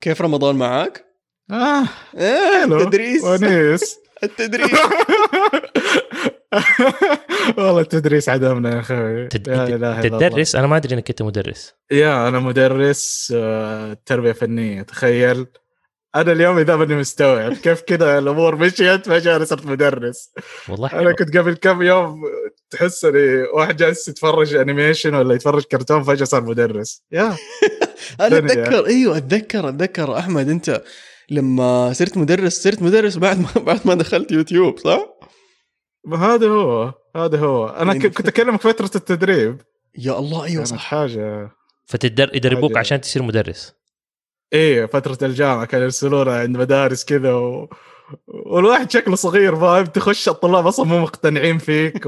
كيف رمضان معاك؟ التدريس ونيس التدريس والله التدريس عدمنا يا أخي. تدرس؟ أنا ما أدري أنك كنت مدرس. يا أنا مدرس تربية فنية. تخيل أنا اليوم إذا بني مستوعب كيف كده الأمور مشيت فجأة صرت مدرس. والله أنا كنت قبل كم يوم تحسني واحد جالس يتفرج أنيميشن ولا يتفرج كرتون فجأة صار مدرس. يا أنا أتذكر أيوه أتذكر أحمد أنت لما صرت مدرس بعد ما دخلت يوتيوب صح؟ هذا هو أنا كنت أكلمك فترة التدريب. يا الله أيوة صح حاجة يدربوك عشان تصير مدرس. إيه فترة الجامعة كانوا يرسلونا عند مدارس كذا والواحد شكله صغير فاهم تخش الطلاب أصلا مو مقتنعين فيك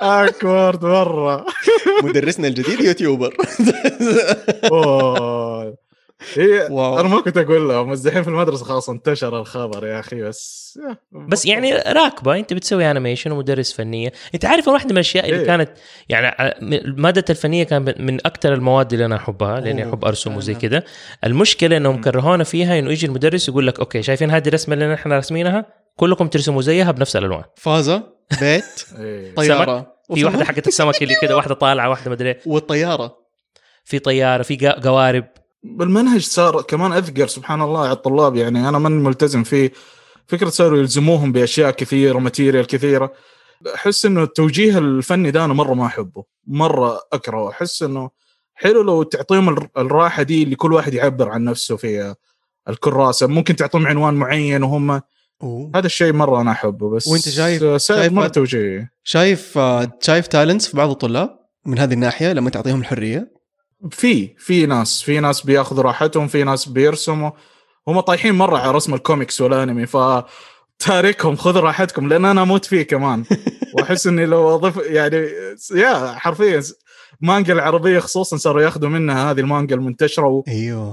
أكورد مرة. مدرسنا الجديد يوتيوبر. أوه إيه أنا ما كنت أقول لهم الزحين في المدرسة خلاص انتشر الخبر يا أخي بس يعني راكبة أنت بتسوي أنيميشن ومدرس فنية. أنت عارف واحدة من الأشياء اللي كانت يعني مادة الفنية كان من أكتر المواد اللي أنا أحبها لأني أحب أرسم وزي كذا. المشكلة إنهم كرهونا فيها إنه يجي المدرس يقول لك أوكي شايفين هذه الرسمة اللي نحن رسمينها كلكم ترسموا زيها بنفس الألوان. فازة بيت طيارة في واحدة حقت السمك اللي كده واحدة طالعة واحدة مدري والطيارة في طيارة في قوارب. بالمنهج صار كمان أذكر سبحان الله على الطلاب يعني أنا من ملتزم فيه فكرة صاروا يلزموهم بأشياء كثيرة وماتيريال كثيرة. أحس إنه التوجيه الفني ده أنا مرة ما أحبه مرة أكره. أحس إنه حلو لو تعطيهم الراحة دي اللي كل واحد يعبر عن نفسه فيها. الكل راسه ممكن تعطيهم عنوان معين وهم هذا الشيء مرة أنا أحبه. بس وأنت شايف مرة توجيه شايف تالنتس في بعض الطلاب من هذه الناحية لما تعطيهم الحرية. في ناس بياخذوا راحتهم في ناس بيرسموا هم طايحين مرة على رسم الكوميكس والانمي فتاركهم خذ راحتكم لأن أنا أموت فيه كمان. وأحس إني لو أضيف يعني يا حرفيا مانجا العربية خصوصا صاروا ياخذوا منها هذه المانجا المنتشرة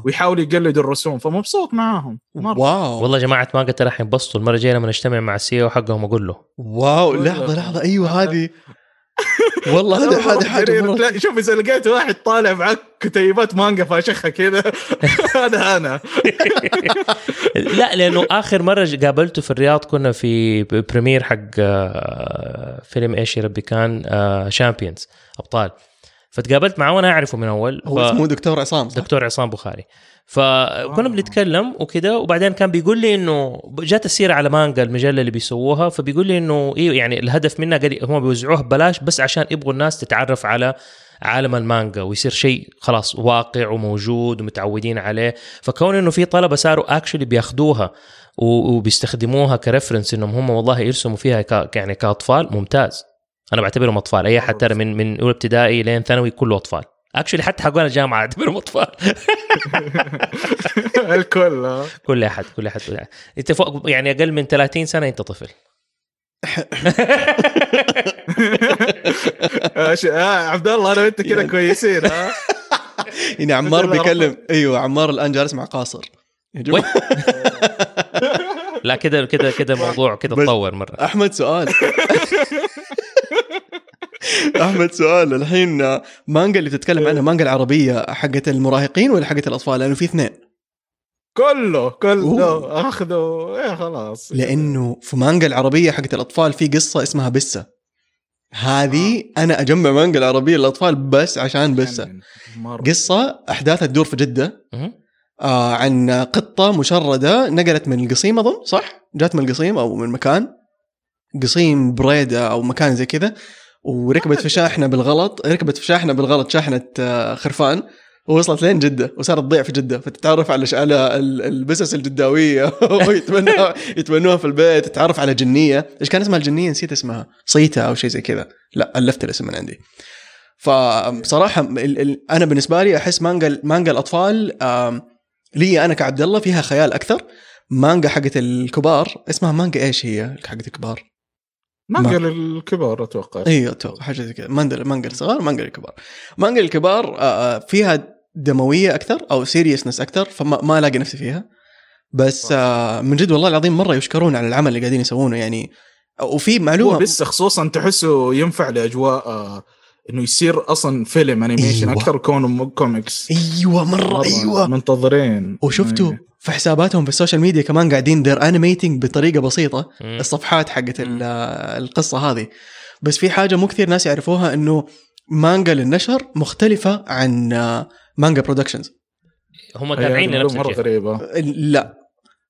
ويحاولوا يقلدوا الرسوم فمبسوط معاهم. واو والله جماعة مانجا راح ينبسطوا المرة الجاية لما نجتمع مع السيو حقهم أقول له واو لحظة أيوه هذه والله هذا حاجة. شوف إذا لقيت واحد طالع معك كتيبات مانجا فاشخها كذا هذا أنا. لا لأنه آخر مرة قابلته في الرياض كنا في بريمير حق فيلم إيش يا ربي كان شامبيونز أبطال فتقابلت معه وأنا أعرفه من أول هو اسمه دكتور عصام صح؟ دكتور عصام بخاري فكنا بنتكلم وكده وبعدين كان بيقول لي إنه جات السيرة على مانجا المجلة اللي بيسووها فبيقول لي إنه إيه يعني الهدف منها قال هم بيوزعوها ببلاش بس عشان يبغوا الناس تتعرف على عالم المانجا ويصير شيء خلاص واقع وموجود ومتعودين عليه. فكون إنه في طلبة صاروا actually بياخدوها وبيستخدموها كرفرنس إنهم هم والله يرسموا فيها يعني كأطفال ممتاز. أنا بعتبرهم أطفال أي حد ترى من أول ابتدائي لين ثانوي كله أطفال. اكشلي حتى حقونا الجامعه اعتبرهم اطفال الكل كل احد انت فوق يعني اقل من 30 سنه انت طفل. عبد الله انا وانت كده كويسين ها. يعني عمار بيكلم ايوه عمار الان جالس مع قاصر. لا كده موضوع كده تطور مره. أحمد سؤال الحين مانجا اللي بتتكلم عنها مانجا العربية حقت المراهقين ولا حقت الأطفال؟ لأنه في اثنين كله أخذوا إيه خلاص. لأنه في مانجا العربية حقت الأطفال في قصة اسمها بسة هذه أنا أجمع مانجا العربية للأطفال بس عشان بسة قصة أحداثها تدور في جدة عن قطة مشردة نقلت من القصيم أظن صح جات من القصيم أو من مكان قصيم بريدة أو مكان زي كذا وركبت في شاحنة بالغلط شاحنة خرفان ووصلت لين جدة وصارت تضيع في جدة فتتعرف على البسس الجداوية يتمنوها في البيت تتعرف على جنية إيش كان اسمها الجنية نسيت اسمها صيتة أو شيء زي كذا لا ألفت الاسم من عندي. فصراحة أنا بالنسبة لي أحس مانجا الأطفال لي أنا كعبد الله فيها خيال أكثر. مانجا حقت الكبار اسمها مانجا إيش هي حقت الكبار مانجا للكبار أتوقع أيوة أتوقع حاجة زي كذا مانجا الصغار مانجا الكبار. مانجا الكبار فيها دموية أكثر أو سيريسنس أكثر فما ألاقي نفسي فيها بس من جد والله العظيم مرة يشكرون على العمل اللي قاعدين يسوونه يعني. وفي معلومة بس خصوصا تحسوا ينفع لأجواء انه يصير اصلا فيلم انيميشن. أيوة. اكثر كونه كوميكس. ايوه مره ايوه منتظرين. وشفتوا أيوة. في حساباتهم في السوشيال ميديا كمان قاعدين دير انيميتنج بطريقه بسيطه الصفحات حقت القصه هذه. بس في حاجه مو كثير ناس يعرفوها، انه مانجا للنشر مختلفه عن مانجا برودكشنز. هم تابعين لنفس الشيء؟ لا،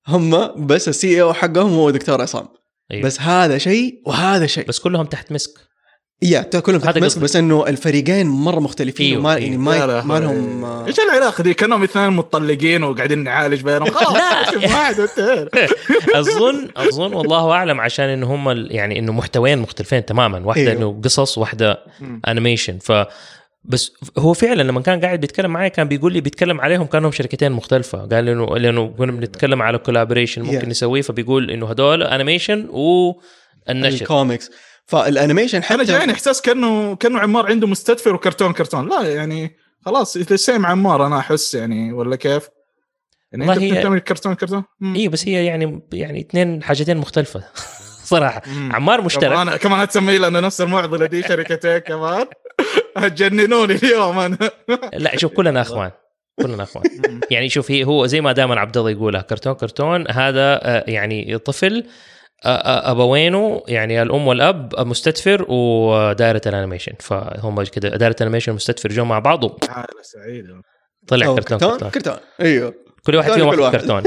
هم بس السي او حقهم هو دكتور عصام. أيوة. بس هذا شيء وهذا شيء، بس كلهم تحت مسك. يا تاكلهم تتمسك، بس انه الفريقين مره مختلفين. أيوه. وما يعني ما لهم ايش العلاقه دي، كانوا اثنين متطلقين وقاعدين نعالج بينهم خلاص. اظن والله اعلم، عشان ان هم يعني انه محتويين مختلفين تماما، واحده أيوه. انه قصص، واحده انيميشن. بس هو فعلا لما كان قاعد بيتكلم معي كان بيقول لي بيتكلم عليهم كانهم شركتين مختلفه، قال انه لانه كنا بنتكلم على كولابوريشن ممكن نسويه، فبيقول انه هذول انيميشن والنشر الكوميكس. فالانيميشن حتى انا جايني احساس كانه عمار عنده مستدفر وكرتون كرتون. لا يعني خلاص السيم عمار انا احس يعني، ولا كيف يعني انت بتعمل كرتون كرتون؟ اي بس هي يعني اثنين حاجتين مختلفه صراحه. عمار مشترك انا كمان هتسميه لانه نفس المعضله دي، شركتين كمان هتجننوني اليوم انا. لا شوف كلنا اخوان يعني شوف هو زي ما دائما عبد الله يقولها، كرتون كرتون هذا يعني طفل أبوينه يعني الأم والأب مستدفر ودائرة الأنيميشن، فهم كده دائرة الأنيميشن مستدفر جو مع بعضهم طلع كرتون. أيوه كل واحد فيهم واحد كرتون.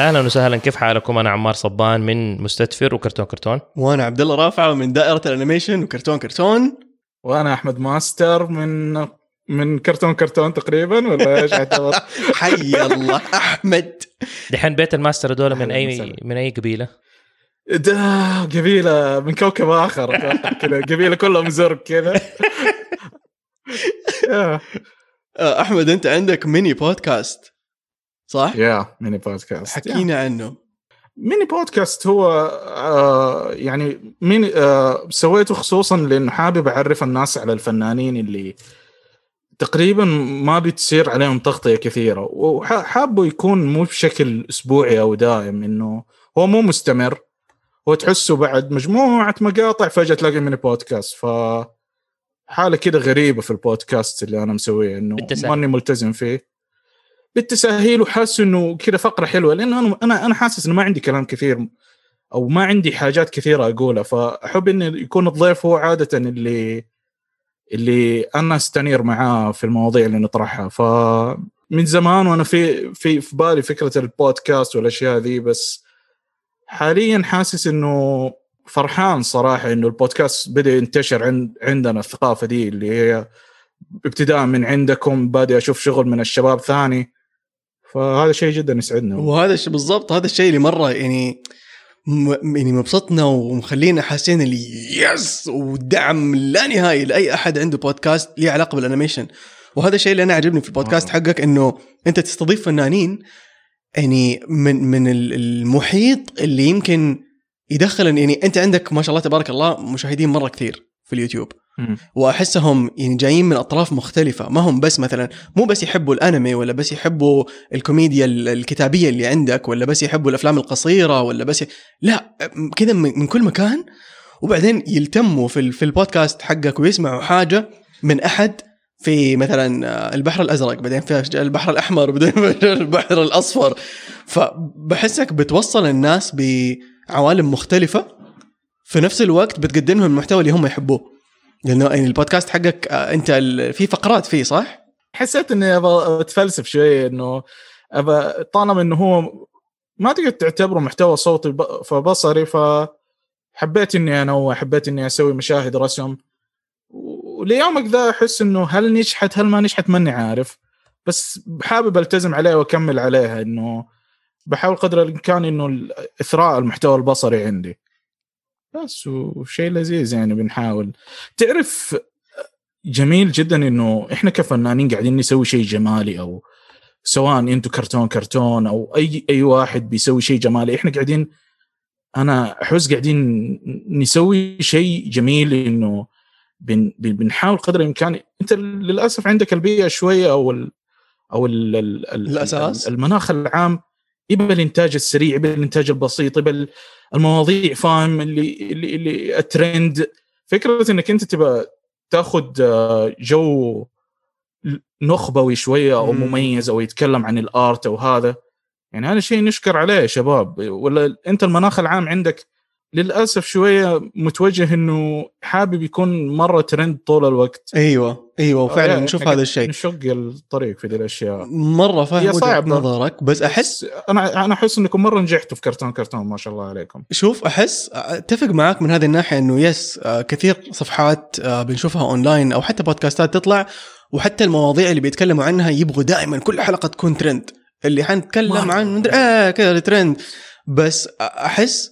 اهلا وسهلا، كيف حالكم؟ انا عمار صبان من مستدفر وكرتون كرتون، وانا عبد الله رافع من دائره الانيميشن وكرتون كرتون، وانا احمد ماستر من كرتون كرتون تقريبا، ولا ايش اعتبر. حي الله احمد. دحين بيت الماستر دول من اي قبيله؟ ده قبيله من كوكب اخر كذا، قبيله كلهم زرق كذا. احمد انت عندك ميني بودكاست صح؟ ميني بودكاست حكينا عنه. ميني بودكاست هو يعني ميني سويته خصوصا لأنه حابب أعرف الناس على الفنانين اللي تقريبا ما بتصير عليهم تغطية كثيرة، وحابه يكون مو بشكل أسبوعي أو دائم، إنه هو مو مستمر، هو تحسه بعد مجموعة مقاطع فجأة تلاقي ميني بودكاست. فحالة كده غريبة في البودكاست اللي أنا مسويه، إنه ماني ملتزم فيه بالتساهيل، وحاسس انه كده فقره حلوه، لانه انا حاسس انه ما عندي كلام كثير او ما عندي حاجات كثيره اقولها، فاحب ان يكون الضيف هو عاده اللي انا استنير معاه في المواضيع اللي نطرحها. فمن زمان وانا في بالي فكره البودكاست والاشياء ذي، بس حاليا حاسس انه فرحان صراحه انه البودكاست بدا ينتشر عندنا الثقافه دي اللي هي ابتداء من عندكم، بادي اشوف شغل من الشباب ثاني، فهذا شيء جدا يسعدنا. وهذا الشيء بالضبط، هذا الشيء اللي مره يعني مبسطنا ومخلينا حاسين اللي يس ودعم لا نهائي لاي احد عنده بودكاست ليه علاقه بالانيميشن. وهذا الشيء اللي انا عجبني في البودكاست حقك، انه انت تستضيف فنانين يعني من المحيط اللي يمكن يدخل، يعني انت عندك ما شاء الله تبارك الله مشاهدين مره كثير في اليوتيوب، وأحسهم يعني جايين من أطراف مختلفة، ما هم بس مثلا مو بس يحبوا الأنمي، ولا بس يحبوا الكوميديا الكتابية اللي عندك، ولا بس يحبوا الأفلام القصيرة، ولا بس لا كذا من كل مكان. وبعدين يلتموا في البودكاست حقك ويسمعوا حاجة من أحد في مثلا البحر الأزرق، بعدين في البحر الأحمر، بعدين في البحر الأصفر، فبحسك بتوصل الناس بعوالم مختلفة، في نفس الوقت بتقدمهم المحتوى اللي هم يحبوه. لأنه يعني البودكاست حقك أنت في فقرات فيه صح؟ حسيت إني أبغى أتفلسف شوي، إنه أبغى طالما إنه هو ما تقدر تعتبره محتوى صوتي فبصري، فحبيت إني أنوع، حبيت إني أسوي مشاهد رسم، وليومك ذا أحس إنه هل نجحت هل ما نجحت ماني عارف، بس حابب ألتزم عليها وأكمل عليها، إنه بحاول قدر الإمكان إنه إثراء المحتوى البصري عندي بس، وشيء لذيذ يعني بنحاول. تعرف جميل جدا إنه إحنا كفنانين قاعدين نسوي شيء جمالي، أو سواء أنتو كرتون كرتون أو أي واحد بيسوي شيء جمالي، إحنا قاعدين أنا أحس قاعدين نسوي شيء جميل، إنه بنحاول قدر الامكان. انت للاسف عندك البيئه شويه الاساس المناخ العام يبقى الانتاج السريع، يبقى الانتاج البسيط، يبقى المواضيع فاهم اللي الترند. فكره انك انت تبقى تاخذ جو نخبوي شويه او مميز او يتكلم عن الارت او هذا، يعني هذا شيء نشكر عليه يا شباب. ولا انت المناخ العام عندك للاسف شويه متوجه انه حابب يكون مره ترند طول الوقت. ايوه فعلا يعني نشوف هذا الشيء، نشق الطريق في دي الاشياء مره. فاهم وجهة نظرك، بس احس انا احس انكم مره نجحتوا في كرتون ما شاء الله عليكم. شوف احس اتفق معاك من هذه الناحيه انه يس كثير صفحات بنشوفها اونلاين او حتى بودكاستات تطلع، وحتى المواضيع اللي بيتكلموا عنها يبغوا دائما كل حلقه تكون ترند، اللي حنتكلم عن كذا ترند. بس احس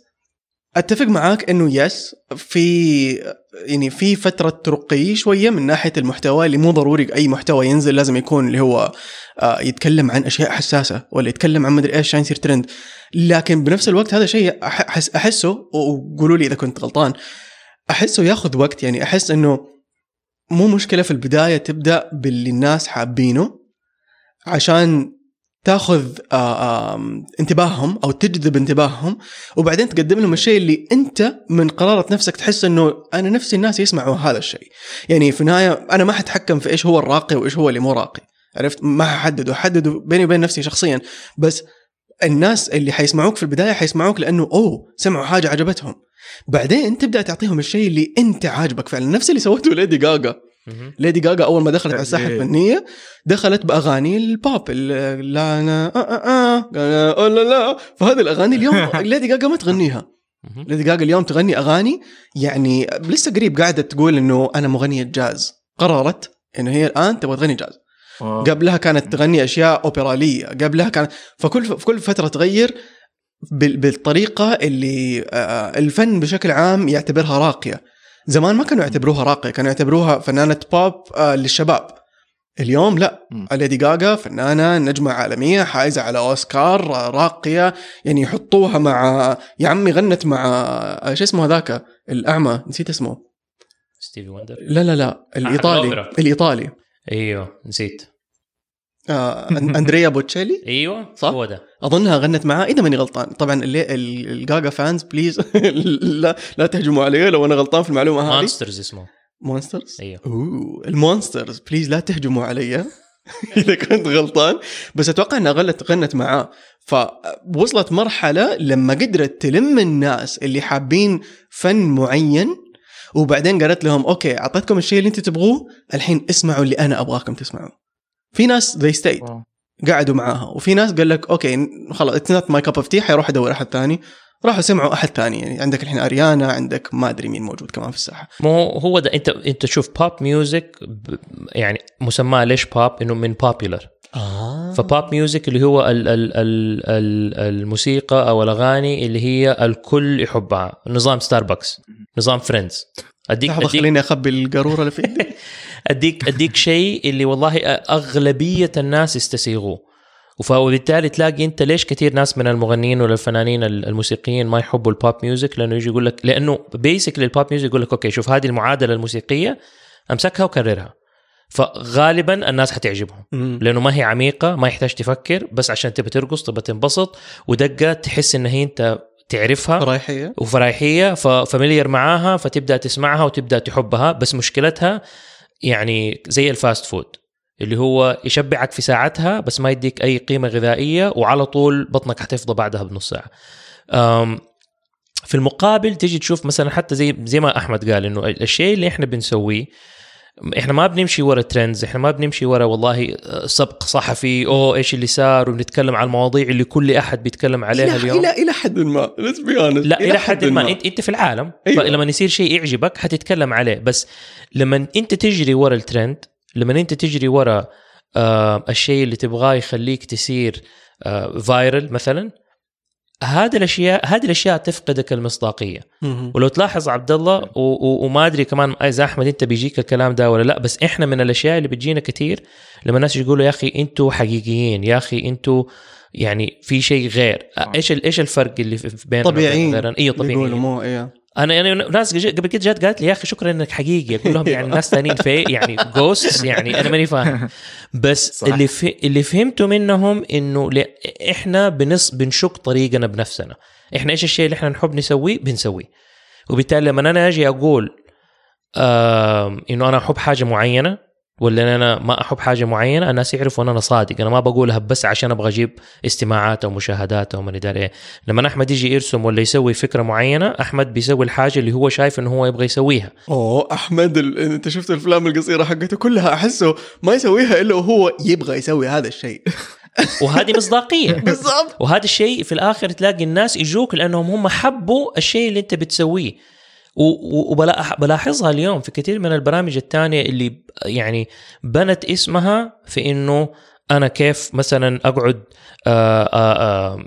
اتفق معاك انه يس في فتره ترقيه شويه من ناحيه المحتوى، اللي مو ضروري اي محتوى ينزل لازم يكون اللي هو يتكلم عن اشياء حساسه ولا يتكلم عن مدري ايش عشان يصير ترند. لكن بنفس الوقت هذا شيء احسه، وقولوا لي اذا كنت غلطان، احسه ياخذ وقت. يعني احس انه مو مشكله في البدايه تبدا باللي الناس حابينه عشان تاخذ انتباههم او تجذب انتباههم، وبعدين تقدم لهم الشيء اللي انت من قرارة نفسك تحس انه انا نفسي الناس يسمعوا هذا الشيء. يعني في النهايه انا ما حتحكم في ايش هو الراقي وايش هو اللي مو راقي، عرفت؟ ما حدده بيني وبين نفسي شخصيا. بس الناس اللي حيسمعوك في البدايه حيسمعوك لانه سمعوا حاجه عجبتهم، بعدين تبدا تعطيهم الشيء اللي انت عاجبك فعلا. نفس اللي سوته ليدي غاغا. ليدي غاغا أول ما دخلت على الساحة الفنية دخلت بأغاني البوب، لا أنا لا فهذه الأغاني اليوم ليدي غاغا ما تغنيها. ليدي غاغا اليوم تغني أغاني، يعني لسه قريب قاعدة تقول إنه أنا مغنية جاز، قررت إنه هي الآن تبغى تغني جاز. قبلها كانت تغني أشياء أوبرالية، قبلها كان في كل فترة تغير بالطريقة اللي الفن بشكل عام يعتبرها راقية. زمان ما كانوا يعتبروها راقية، كانوا يعتبروها فنانة بوب للشباب. اليوم لا، ليدي غاغا فنانة نجمة عالمية حائزة على أوسكار، راقية. يعني يحطوها مع يا عمي غنت مع شو اسمه هذاك الأعمى، نسيت اسمه، ستيفي وندر، لا الإيطالي ايوه نسيت، أندريا بوتشيلي. ايوه صح هو ده، اظنها غنت معاه اذا ماني غلطان. طبعا الجاجا فانز بليز لا تهجموا علي لو انا غلطان في المعلومه هذه. مونسترز اسمه، مونسترز ايوه. المونسترز بليز لا تهجموا علي اذا كنت غلطان، بس اتوقع انها غنت معاه. فوصلت مرحله لما قدرت تلم الناس اللي حابين فن معين، وبعدين قالت لهم اوكي اعطيتكم الشيء اللي انتم تبغوه، الحين اسمعوا اللي انا ابغاكم تسمعوه. في ناس they stayed قعدوا معاها، وفي ناس قال لك اوكي خلاص it's not my cup of tea، حيروح ادور احد ثاني. راحوا سمعوا احد ثاني. يعني عندك الحين اريانا، عندك ما ادري مين موجود كمان في الساحه. مو هو ده، انت تشوف بوب ميوزك يعني مسمى ليش بوب، انه من بوبيلر. فبوب ميوزك اللي هو الموسيقى او الاغاني اللي هي الكل يحبها، نظام ستاربكس، نظام فريندز. اديك خليني اخبي القاروره اللي فيه اديك شيء اللي والله اغلبيه الناس يستسيغوه. وبالتالي تلاقي انت ليش كثير ناس من المغنيين ولا الفنانين الموسيقيين ما يحبوا البوب ميوزك، لانه يجي يقول لك، لانه بيسكلي البوب ميوزك يقول لك اوكي شوف هذه المعادله الموسيقيه امسكها وكررها، فغالبا الناس حتعجبهم لانه ما هي عميقه، ما يحتاج تفكر، بس عشان تبى ترقص تبى تنبسط، ودقه تحس ان هي انت تعرفها فرايحية وفرايحية، ففاميليار معاها، فتبدأ تسمعها وتبدأ تحبها. بس مشكلتها يعني زي الفاست فود اللي هو يشبعك في ساعتها بس ما يديك أي قيمة غذائية، وعلى طول بطنك حتفضى بعدها بنص ساعة. في المقابل تيجي تشوف مثلا حتى زي ما أحمد قال، إنه الشيء اللي إحنا بنسويه احنا ما بنمشي ورا ترندز، احنا ما بنمشي ورا والله سبق صحفي ايش اللي صار، وبنتكلم على المواضيع اللي كل احد بيتكلم عليها اليوم الى حد ما. لا الى حد ما انت في العالم. أيوة. لما يصير شيء يعجبك حتتكلم عليه، بس لما انت تجري ورا الترند، لما انت تجري ورا الشيء اللي تبغاه يخليك تسير فايرل مثلا، هذه الاشياء تفقدك المصداقيه. ولو تلاحظ عبد الله وما ادري كمان اذا احمد انت بيجيك الكلام ده ولا لا، بس احنا من الاشياء اللي بتجينا كثير لما الناس يقولوا يا اخي انتوا حقيقيين، يا اخي انتوا يعني في شيء غير. ايش الفرق اللي بيننا وبين غيرنا؟ اي طبيعيين. انا يعني ناس قبل كده جات قالت لي يا اخي شكرا انك حقيقي كلهم يعني ناس ثانيين في يعني جوستس يعني انا ماني فاهم بس صح. اللي فهمته منهم انه احنا بنشق طريقنا بنفسنا, احنا ايش الشيء اللي احنا نحب نسويه بنسويه, وبالتالي لما انا اجي اقول انه انا احب حاجه معينه ولا انا ما احب حاجه معينه, الناس يعرفوا ان انا صادق, انا ما بقولها بس عشان ابغى اجيب استماعات او مشاهدات او من ادري ايه. لما احمد يجي يرسم ولا يسوي فكره معينه, احمد بيسوي الحاجه اللي هو شايف انه هو يبغى يسويها. اوه احمد انت شفت الافلام القصيره حقته كلها احسه ما يسويها الا وهو يبغى يسوي هذا الشيء وهذه مصداقيه بالضبط, وهذا الشيء في الاخر تلاقي الناس يجوك لانهم هم حبوا الشيء اللي انت بتسويه. وبلاحظها اليوم في كثير من البرامج الثانية اللي يعني بنت اسمها في إنه أنا كيف مثلا أقعد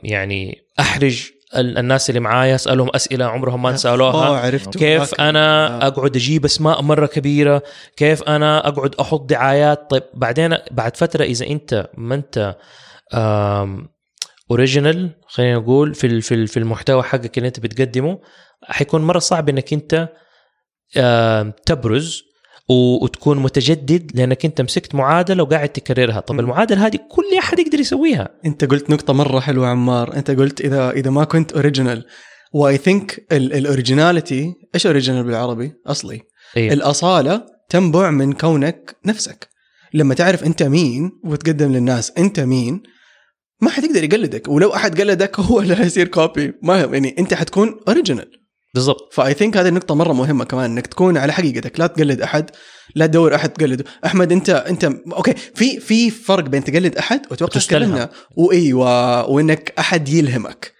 يعني أحرج الناس اللي معايا أسألهم أسئلة عمرهم ما سألوها, كيف أنا أقعد أجيب أسماء مرة كبيرة, كيف أنا أقعد أحط دعايات. طيب بعدين بعد فترة إذا أنت ما أنت اوريجينال خلينا نقول في المحتوى حقك اللي انت بتقدمه, حيكون مره صعب انك انت تبرز وتكون متجدد لانك انت مسكت معادله وقاعد تكررها. طب المعادله هذه كل احد يقدر يسويها. انت قلت نقطه مره حلوه عمار, انت قلت اذا ما كنت اوريجينال, واي ثينك الاوريجيناليتي ايش اوريجينال بالعربي اصلي أيه. الاصاله تنبع من كونك نفسك, لما تعرف انت مين وتقدم للناس انت مين ما حتقدر يقلدك, ولو أحد قلدك هو اللي هيصير كوبي, ما يعني أنت حتكون أوريجينال بالضبط. فأي ثينك هذه النقطة مرة مهمة كمان, إنك تكون على حقيقتك, لا تقلد أحد, لا تدور أحد تقلده. أحمد أنت أوكي في فرق بين تقلد أحد وتوقع كلامه وإيوه وإنك أحد يلهمك.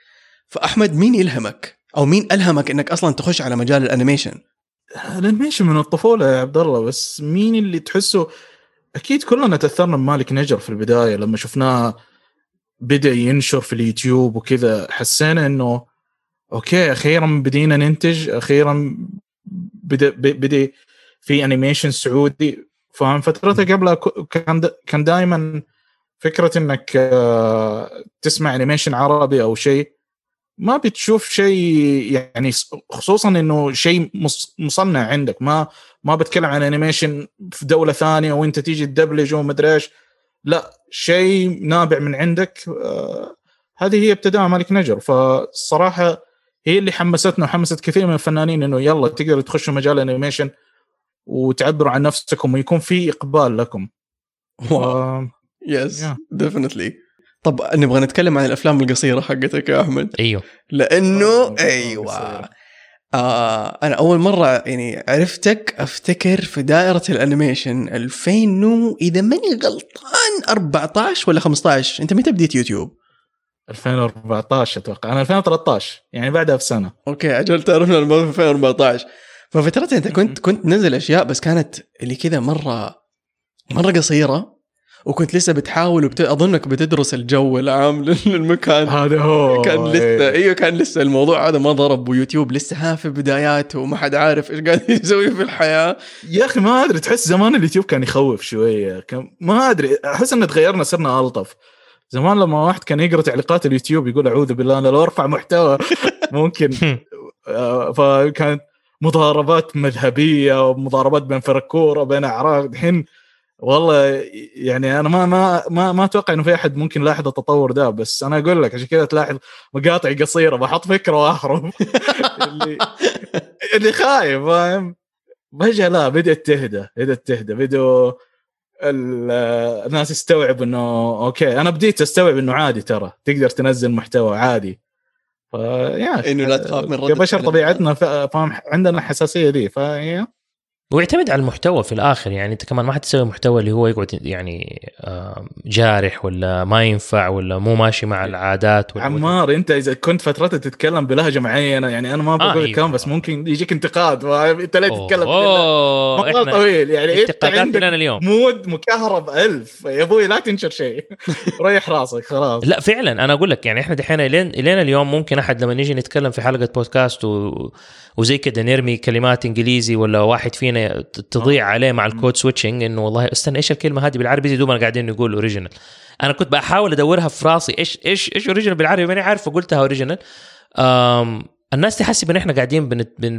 فأحمد مين يلهمك أو مين ألهمك إنك أصلاً تخش على مجال الأنيميشن من الطفولة يا عبد الله؟ بس مين اللي تحسه؟ أكيد كلنا تأثرنا بمالك نجر في البداية لما شفناه بدأ ينشر في اليوتيوب وكذا, حسينا إنه أوكي أخيرا بدينا ننتج, أخيرا بدأ في أنيميشن سعودي. فهم فترته قبلها كان دائما فكرة إنك تسمع أنيميشن عربي أو شيء ما بتشوف شيء, يعني خصوصا إنه شيء مصنع عندك, ما بتكلم عن أنيميشن في دولة ثانية وإنت تيجي تدبلج ومدريش, لا شيء نابع من عندك. هذه هي ابتداء مالك نجر, فالصراحة هي اللي حمستنا وحمست كثير من الفنانين إنه يلا تقدروا تخشوا مجال أنيميشن وتعبروا عن نفسكم ويكون في إقبال لكم. yes definitely. طب نبغى نتكلم عن الأفلام القصيرة حقتك يا أحمد. أيوه لأنه أيوه أنا أول مرة يعني عرفتك أفتكر في دائرة الأنيميشن 2000 إذا ماني غلطان 14 ولا 15. أنت متى بديت يوتيوب؟ 2014 أتوقع, أنا 2013 يعني بعدها بسنة. أوكي عجل تعرفنا الموضوع في 2014. ففترتها أنت كنت نزل أشياء بس كانت اللي كذا مرة قصيرة, وكنت لسه بتحاول أظنك بتدرس الجو العام للمكان هذا. هو كان لسه أيوه كان لسه الموضوع هذا ما ضرب, ويوتيوب لسه ها في بداياته وما حد عارف إيش قاعد يسوي في الحياة. يا أخي ما أدري, تحس زمان اليوتيوب كان يخوف شوية, ما أدري أحس إن تغيرنا صرنا ألطف. زمان لما واحد كان يقرأ تعليقات اليوتيوب يقول أعوذ بالله أنا لو أرفع محتوى ممكن فكانت مضاربات مذهبية ومضاربات بين فرق كورة وبين أعراق. الحين والله يعني أنا ما أتوقع إنه في أحد ممكن لاحظ التطور ده, بس أنا أقول لك عشان كذا تلاحظ مقاطع قصيرة بحط فكرة وأهرب اللي خايف فاهم. فجأة لا بدأت تهدى, بدأوا الناس يستوعبوا إنه أوكي. أنا بديت أستوعب إنه عادي, ترى تقدر تنزل محتوى عادي, فيا إنه لا تخاف من رد البشر, طبيعتنا فاهم, عندنا حساسية دي فيا. ويعتمد على المحتوى في الآخر, يعني أنت كمان ما حتسوي محتوى اللي هو يقعد يعني جارح ولا ما ينفع ولا مو ماشي مع العادات. عمار أنت إذا كنت فترة تتكلم بلهجة معينة, يعني أنا ما بقول الكلام بس ممكن يجيك انتقاد أنت لا تتكلم مقال طويل, يعني أنت عندك اليوم مود مكهرب 1000 يا أبوي, لا تنشر شيء ريح راسك خلاص. لا فعلا أنا أقول لك يعني إحنا دحين إلينا اليوم ممكن أحد لما نيجي نتكلم في حلقة بودكاست وزي كده نرمي كلمات إنجليزي ولا واحد فينا تضيع عليه مع الكود سويتشنج إنه والله استنى إيش الكلمة هذه بالعربي, دوما قاعدين نقول أوريجينال. أنا كنت بحاول أدورها في راسي إيش أوريجينال بالعربي, ماني عارف, وقلتها أوريجينال. الناس تحسب ان احنا قاعدين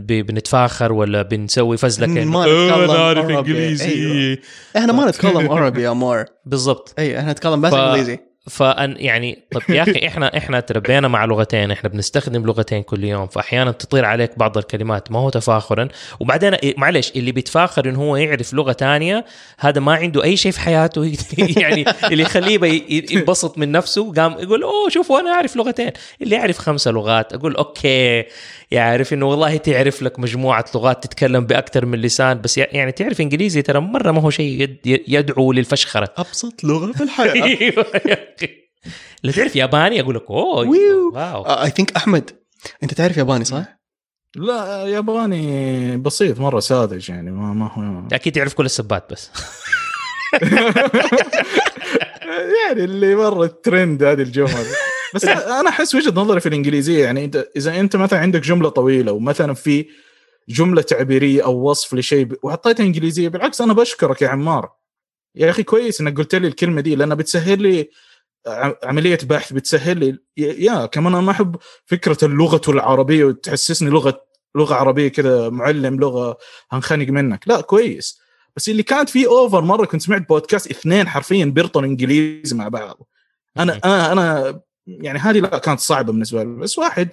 بنتفاخر ولا بنسوي فزلك ما نتكلم انجليزي. احنا ما نتكلم عربي يا مار. بالضبط. اي احنا نتكلم بس انجليزي. فان يعني طب يا اخي احنا تربينا مع لغتين, احنا بنستخدم لغتين كل يوم, فاحيانا تطير عليك بعض الكلمات, ما هو تفاخرا. وبعدين معلش اللي بيتفاخر ان هو يعرف لغه تانية هذا ما عنده اي شيء في حياته يعني اللي يخليه ينبسط من نفسه قام يقول اوه شوفوا انا اعرف لغتين, اللي يعرف 5 لغات اقول اوكي يعرف انه والله تعرف لك مجموعه لغات تتكلم باكثر من لسان, بس يعني تعرف انجليزي ترى مره ما هو شيء يدعو للفشخره, ابسط لغه في الحياه. لا تعرف ياباني اقول لك اوه واو. اي ثينك احمد انت تعرف ياباني صح؟ لا ياباني بسيط مره ساذج يعني ما هو اكيد تعرف كل السبات بس يعني اللي مره الترند هذه الجمل. بس انا احس وجهة نظري في الانجليزيه يعني انت اذا انت مثلا عندك جمله طويله ومثلا في جمله تعبيريه او وصف لشيء وحطيتها انجليزيه, بالعكس انا بشكرك يا عمار يا اخي كويس انك قلت لي الكلمه دي لانها بتسهل لي عملية بحث, بتسهل لي يا كمان. أنا ما أحب فكرة اللغة العربية وتحسسني لغة عربية كده معلم لغة هنخنق منك, لا كويس. بس اللي كانت فيه أوفر مرة كنت سمعت بودكاست 2 حرفيا بيرطن إنجليزي مع بعض. أنا يعني هذه لا كانت صعبة بالنسبة لي, بس واحد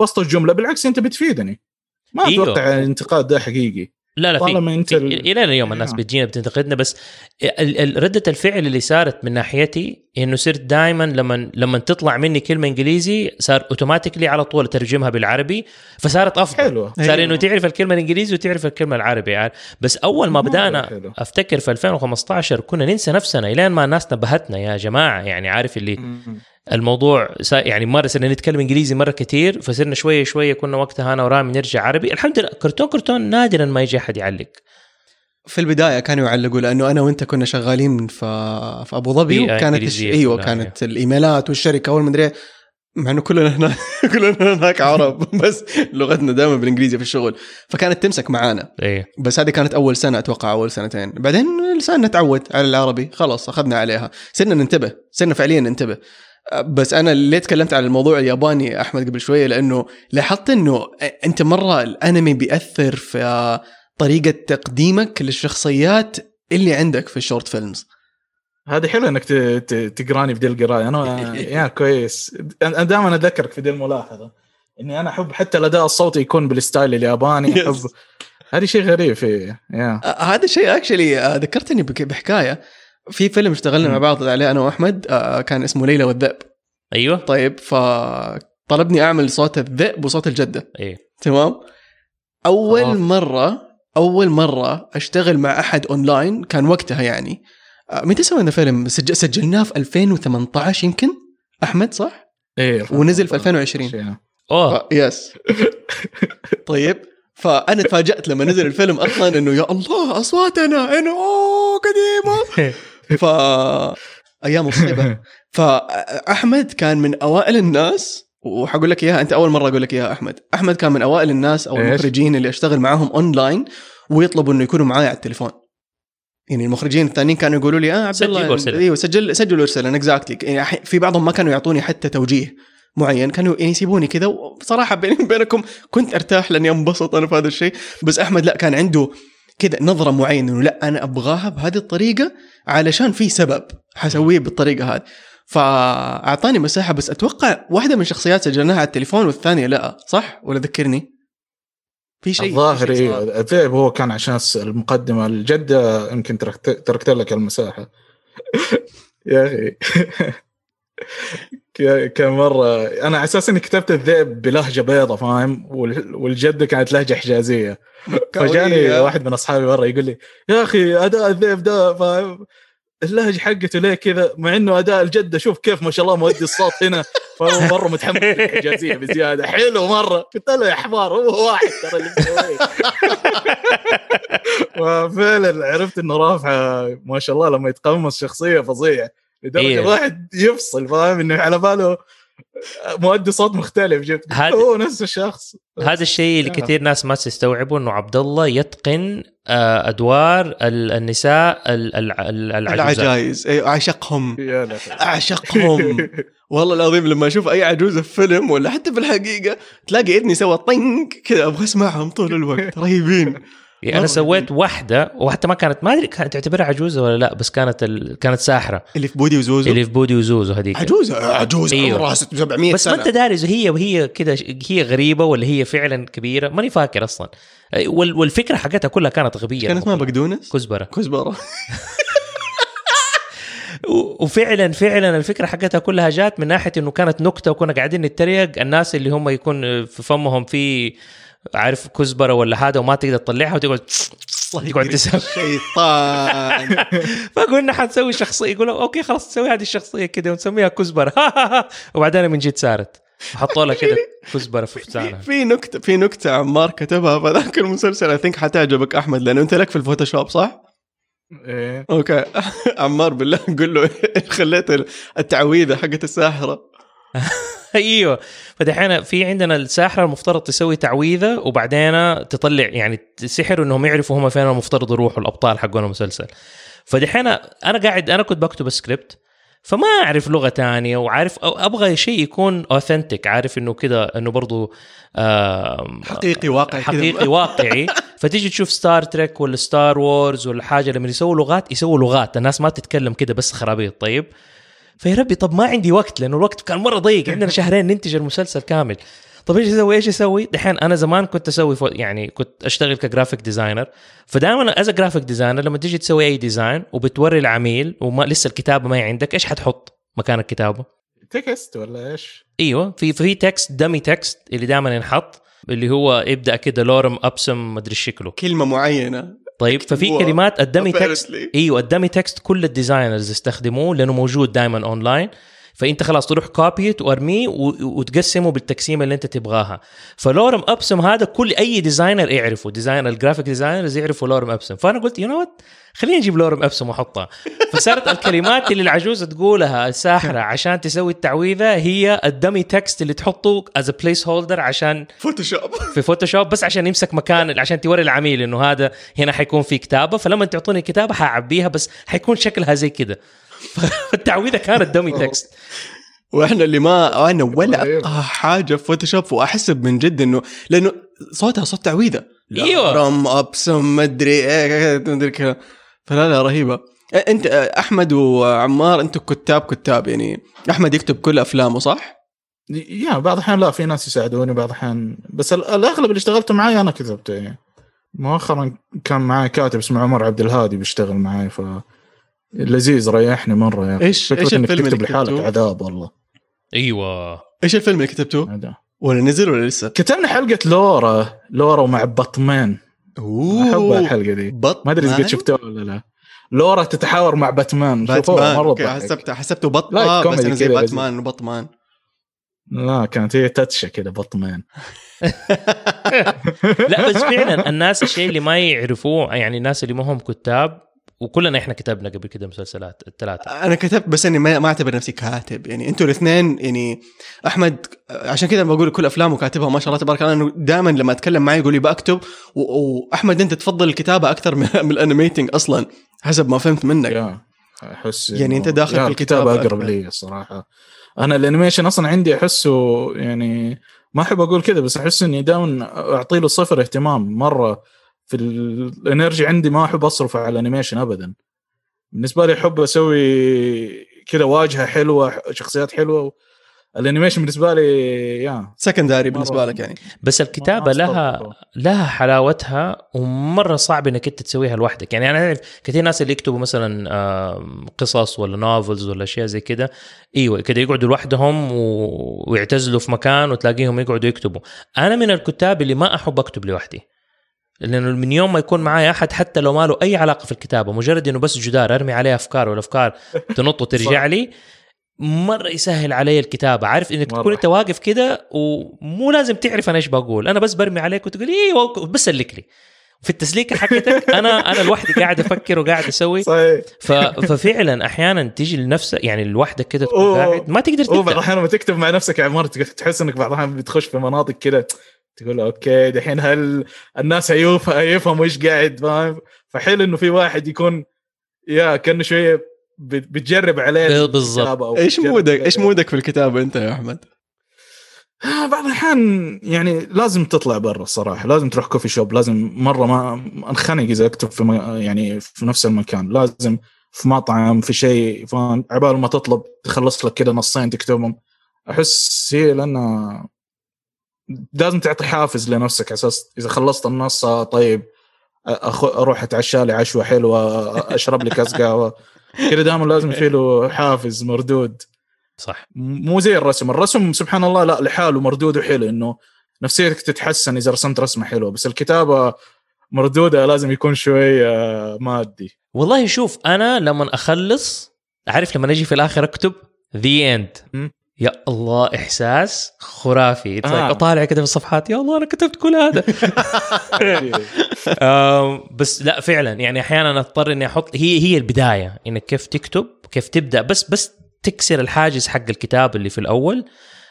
وسط الجملة بالعكس أنت بتفيدني, ما أتوقع الانتقاد ده حقيقي. لا في إلى اليوم الناس بتجينا بتنتقدنا, بس ردة الفعل اللي صارت من ناحيتي إنه صرت دائما لما تطلع مني كلمة إنجليزي صار أوتوماتيكلي على طول ترجمها بالعربي, فصارت أفضل. حلو. صار إنه تعرف الكلمة الإنجليزي وتعرف الكلمة العربي يعني. بس أول ما بدأنا أفتكر في 2015 كنا ننسى نفسنا إلى أن ما الناس نبهتنا يا جماعة, يعني عارف اللي الموضوع يعني مرة صرنا نتكلم إنجليزي مرة كتير, فصرنا شوية كنا وقتها أنا ورامي نرجع عربي. الحمد لله كرتون نادرا ما يجي أحد يعلق. في البداية كانوا يعلقوا لأنه أنا وأنت كنا شغالين في أبو ظبي وكانت أيوة كانت الإيميلات والشركة والمدري, مع إنه كلنا هناك عرب بس لغتنا دائما بالإنجليزي في الشغل, فكانت تمسك معانا. بس هذه كانت أول سنة أتوقع, أول سنتين, بعدين لساننا تعود على العربي خلاص أخذنا عليها, صرنا فعليا ننتبه. بس أنا اللي تكلمت على الموضوع الياباني أحمد قبل شوية لأنه لاحظت إنه أنت مرة الأنمي بيأثر في طريقة تقديمك للشخصيات اللي عندك في الشورت فيلمز. هذا حلو إنك تقراني في دي القراءة. أنا يعني كويس, أنا دائما أذكرك في دي الملاحظة إني أنا أحب حتى الأداء الصوتي يكون بالستايل الياباني. أحب هذا شيء غريب فيه. هذا شيء أكشلي ذكرتني بحكاية في فيلم اشتغلنا مع بعض عليه أنا وأحمد, كان اسمه ليلى والذئب. أيوة. طيب فطلبني أعمل صوت الذئب وصوت الجدة. أيه. تمام. أول مرة أشتغل مع أحد أونلاين كان وقتها يعني. متى سوينا فيلم سجلناه في 2018 يمكن أحمد صح؟ إيه. ونزل في 2020. يس. طيب. فأنا تفاجأت لما نزل الفيلم أصلاً إنه يا الله أصواتنا إنه قديمة. فأيام مصيبة. فأحمد كان من أوائل الناس, وحقول لك إياها أنت أول مرة أقول لك إياها أحمد كان من أوائل الناس أو المخرجين اللي أشتغل معهم أونلاين ويطلبوا إنه يكونوا معايا على التليفون. يعني المخرجين الثانيين كانوا يقولوا لي عبد الله سجل ورسل أنا exactly, يعني في بعضهم ما كانوا يعطوني حتى توجيه معين, كانوا يسيبوني كذا. وبصراحة بينكم كنت أرتاح لأني أنبسط أنا في هذا الشيء, بس أحمد لا كان عنده كذا نظرة معينة إنه لا أنا أبغاها بهذه الطريقة علشان في سبب حسويه بالطريقة هذه, فأعطاني مساحة. بس أتوقع واحدة من شخصيات سجلناها على التليفون والثانية لا, صح ولا ذكرني في شيء الظاهر؟ الذئب هو كان عشان المقدمة, الجدة يمكن تركت لك المساحة يا أخي كمرة أنا على أساس إني كتبت الذئب بلهجة بيضة فاهم, والجدة كانت لهجة حجازية. فجاني واحد من أصحابي مرة يقول لي يا أخي أداء الذئب ده فاهم اللهجة حقته ليه كذا, مع إنه أداء الجدة شوف كيف ما شاء الله مودي الصوت هنا, فهو مرة متحمس الحجازية بزيادة. حلو مرة قلت له يا حمار هو واحد ترى اللي مسويه. وفعلا عرفت إنه رافعة ما شاء الله لما يتقمص شخصية فظيع لدرجة واحد يفصل فاهم إنه على باله مؤدي صوت مختلف جدا, هو نفس الشخص. هذا الشيء اللي كثير ناس ما تستوعبوا إنه عبد الله يتقن أدوار النساء العجائز. أعشقهم والله العظيم لما أشوف أي عجوزة في فيلم ولا حتى في الحقيقة تلاقي إذني سوى طنق كذا أبغى أسمعهم طول الوقت. رهيبين. أنا سويت واحدة وحتى ما كانت ما أدري كانت تعتبرها عجوزة ولا لا، بس كانت كانت ساحرة اللي في بودي وزوزو. هذيك عجوزة أيوه. عمرها 700 بس سنة. ما أنت داري وهي كذا هي غريبة ولا هي فعلا كبيرة ماني فاكر أصلا. والفكرة حقتها كلها كانت غبية. كانت ما بقدونس كزبرة وفعلا فعلا الفكرة حقتها كلها جات من ناحية إنه كانت نكتة وكنا قاعدين نتريق الناس اللي هم يكون في فمهم في عارف كزبرة ولا حاجة وما تقدر تطلعها وتقعد تسوي شيطان. فقلنا حنسوي شخصية، يقولوا أوكي خلاص نسوي هذه الشخصية كده ونسميها كزبرة. وبعدين من جيت سارت حطوا لها كده كزبرة في فتانة. في نكتة عمار كتبها فذاك المسلسل I think حتعجبك أحمد لأنه أنت لك في الفوتوشوب صح؟ إيه. أوكي عمار بالله نقول له خليت التعويذة حقت الساحرة. ايوه فدحين في عندنا الساحره المفترض تسوي تعويذه وبعدين تطلع يعني سحر انهم يعرفوا هم فين المفترض يروحوا الابطال حقون المسلسل. فدحين انا كنت بكتب السكريبت فما اعرف لغه تانية وعارف ابغى شيء يكون اوثنتيك عارف انه كده انه برضو حقيقي واقعي فتيجي تشوف ستار تريك ولا ستار وورز ولا حاجه لما يسووا لغات الناس ما تتكلم كده بس خرابيط. طيب فيا ربي طب ما عندي وقت لأنه الوقت كان مرة ضيق، عندنا شهرين ننتج المسلسل كامل. طب ايش اسوي دحين؟ انا زمان كنت اسوي يعني كنت اشتغل كجرافيك ديزاينر، فدائما از جرافيك ديزاينر لما تيجي تسوي اي ديزاين وبتوري العميل وما لسه الكتابه ما عندك ايش حتحط مكان الكتابه؟ تكست ولا ايش؟ ايوه في تكست دمي تكست اللي دائما ينحط اللي هو ابدا كده لورم ابسم ما ادري شكله كلمه معينه. طيب ففي كلمات الدمي تكست ايوه الدمي تكست كل الديزاينرز يستخدموه لانه موجود دائما اونلاين. فانت خلاص تروح كوبيت وارميه وتقسمه بالتقسيمه اللي انت تبغاها. فلورم ابسم هذا كل اي ديزاينر يعرفه، ديزاينر الجرافيك ديزاينرز يعرفوا لورم ابسم. فانا قلت يو نو وات خليني اجيب لورم ابسم واحطها. فصارت الكلمات اللي العجوزه تقولها الساحره عشان تسوي التعويذه هي الدمي تكست اللي تحطه از بليس هولدر عشان فوتوشوب في فوتوشوب بس عشان يمسك مكان عشان توري العميل انه هذا هنا حيكون في كتابه فلما تعطوني كتابه حاعبيها بس حيكون شكلها زي كده. التعويذة كانت دمي تكست واحنا اللي ما انا ولا حاجه في فوتوشوب. واحسب من جد انه لانه صوتها صوت تعويذة رم ابسم مدري كذا. فلا رهيبه. انت احمد وعمار انتوا كتاب يعني احمد يكتب كل افلامه صح؟ يا بعض الاحيان لا في ناس يساعدوني بعض الاحيان بس الاغلب اللي اشتغلت معايا انا كتبت. يعني مؤخرا كان معايا كاتب اسمه عمر عبدالهادي بيشتغل معاي ف لذيذ ريحني مرة. يعني إيش الفيلم اللي كتبته؟ عذاب والله. أيوة إيش الفيلم اللي كتبته؟ ولا نزل ولا لسه؟ كتبنا حلقة لورا ومع باتمان. أحب الحلقة دي ما أدري إذا شفتوها ولا لا. لورا تتحاور مع باتمان مرة. حسبته بطة بس زي باتمان وباتمان لا كانت هي تتشة كده بطمان. لا بس فعلا الناس الشيء اللي ما يعرفوه يعني الناس اللي ما هم كتاب وكلنا احنا كتبنا قبل كده مسلسلات الثلاثه. انا كتبت بس اني ما اعتبر نفسي كاتب. يعني انتوا الاثنين يعني احمد عشان كده بقول كل افلامه كاتبها ما شاء الله تبارك الله انه دائما لما اتكلم معي يقول لي بكتب واحمد انت تفضل الكتابه اكثر من الانيميتنج اصلا حسب ما فهمت منك. احس يعني انت داخل في الكتابه اقرب لي الصراحه. انا الانيميشن اصلا عندي احسه يعني ما احب اقول كده بس احس اني داون اعطي له صفر اهتمام مره في الانرجي عندي. ما احب اصرف على الانيميشن ابدا. بالنسبه لي احب اسوي كذا واجهه حلوه شخصيات حلوه. الانيميشن بالنسبه لي يا سكندري بالنسبه لك يعني. بس الكتابه لها حلاوتها ومره صعب انك انت تسويها لوحدك. يعني انا اعرف كثير ناس اللي يكتبوا مثلا قصص ولا نوفلز ولا اشياء زي كده ايوه كده يقعدوا لوحدهم ويعتزلوا في مكان وتلاقيهم يقعدوا يكتبوا. انا من الكتاب اللي ما احب اكتب لوحدي لأنه من يوم ما يكون معايا أحد حتى لو ما له أي علاقة في الكتابة مجرد إنه بس جدار أرمي عليه أفكار والأفكار تنط وترجع لي مرة يسهل علي الكتابة. عارف إنك تكون أنت واقف كده ومو لازم تعرف أنا إيش بقول أنا بس برمي عليك وتقول إيه بس سلك لي في التسليكة حقتك. أنا لوحدي قاعد أفكر وقاعد أسوي ففعلا أحيانا تيجي لنفسك يعني لوحدك كده تكون قاعد ما تقدر تكتب. بعض أحيانا ما تكتب مع نفسك يا عمار تحس إنك بعض أحيانا بتخش في مناطق كده تقول اوكي دحين هل الناس هيفهموا ايش قاعد فاهم. فحلو انه في واحد يكون يا كانه شويه بتجرب عليه بالضبط. ايش مودك في الكتابه انت يا احمد؟ بعض الأحيان يعني لازم تطلع برا الصراحة، لازم تروح كوفي شوب، لازم مرة ما أنخنق إذا أكتب في يعني في نفس المكان، لازم في مطعم في شيء فان عبال ما تطلب تخلص لك كده نصين تكتبهم. أحس هي لأن لازم تعطي حافز لنفسك أساس إذا خلصت النص طيب أروح أتعشى لي عشوة حلوة، أشرب لي كاس قهوة كده، دائما لازم يفيله حافز مردود. صح، مو زي الرسم. الرسم سبحان الله لا لحاله مردوده حلو، انه نفسيتك تتحسن اذا رسمت رسمه حلوه، بس الكتابه مردوده لازم يكون شويه مادي. والله شوف انا لما اخلص اعرف لما اجي في الاخر اكتب ذا اند، يا الله احساس خرافي. اطالع كده في الصفحات يا الله انا كتبت كل هذا. بس لا فعلا يعني احيانا اضطر اني احط هي البدايه، انك كيف تكتب كيف تبدا، بس تكسر الحاجز حق الكتاب اللي في الأول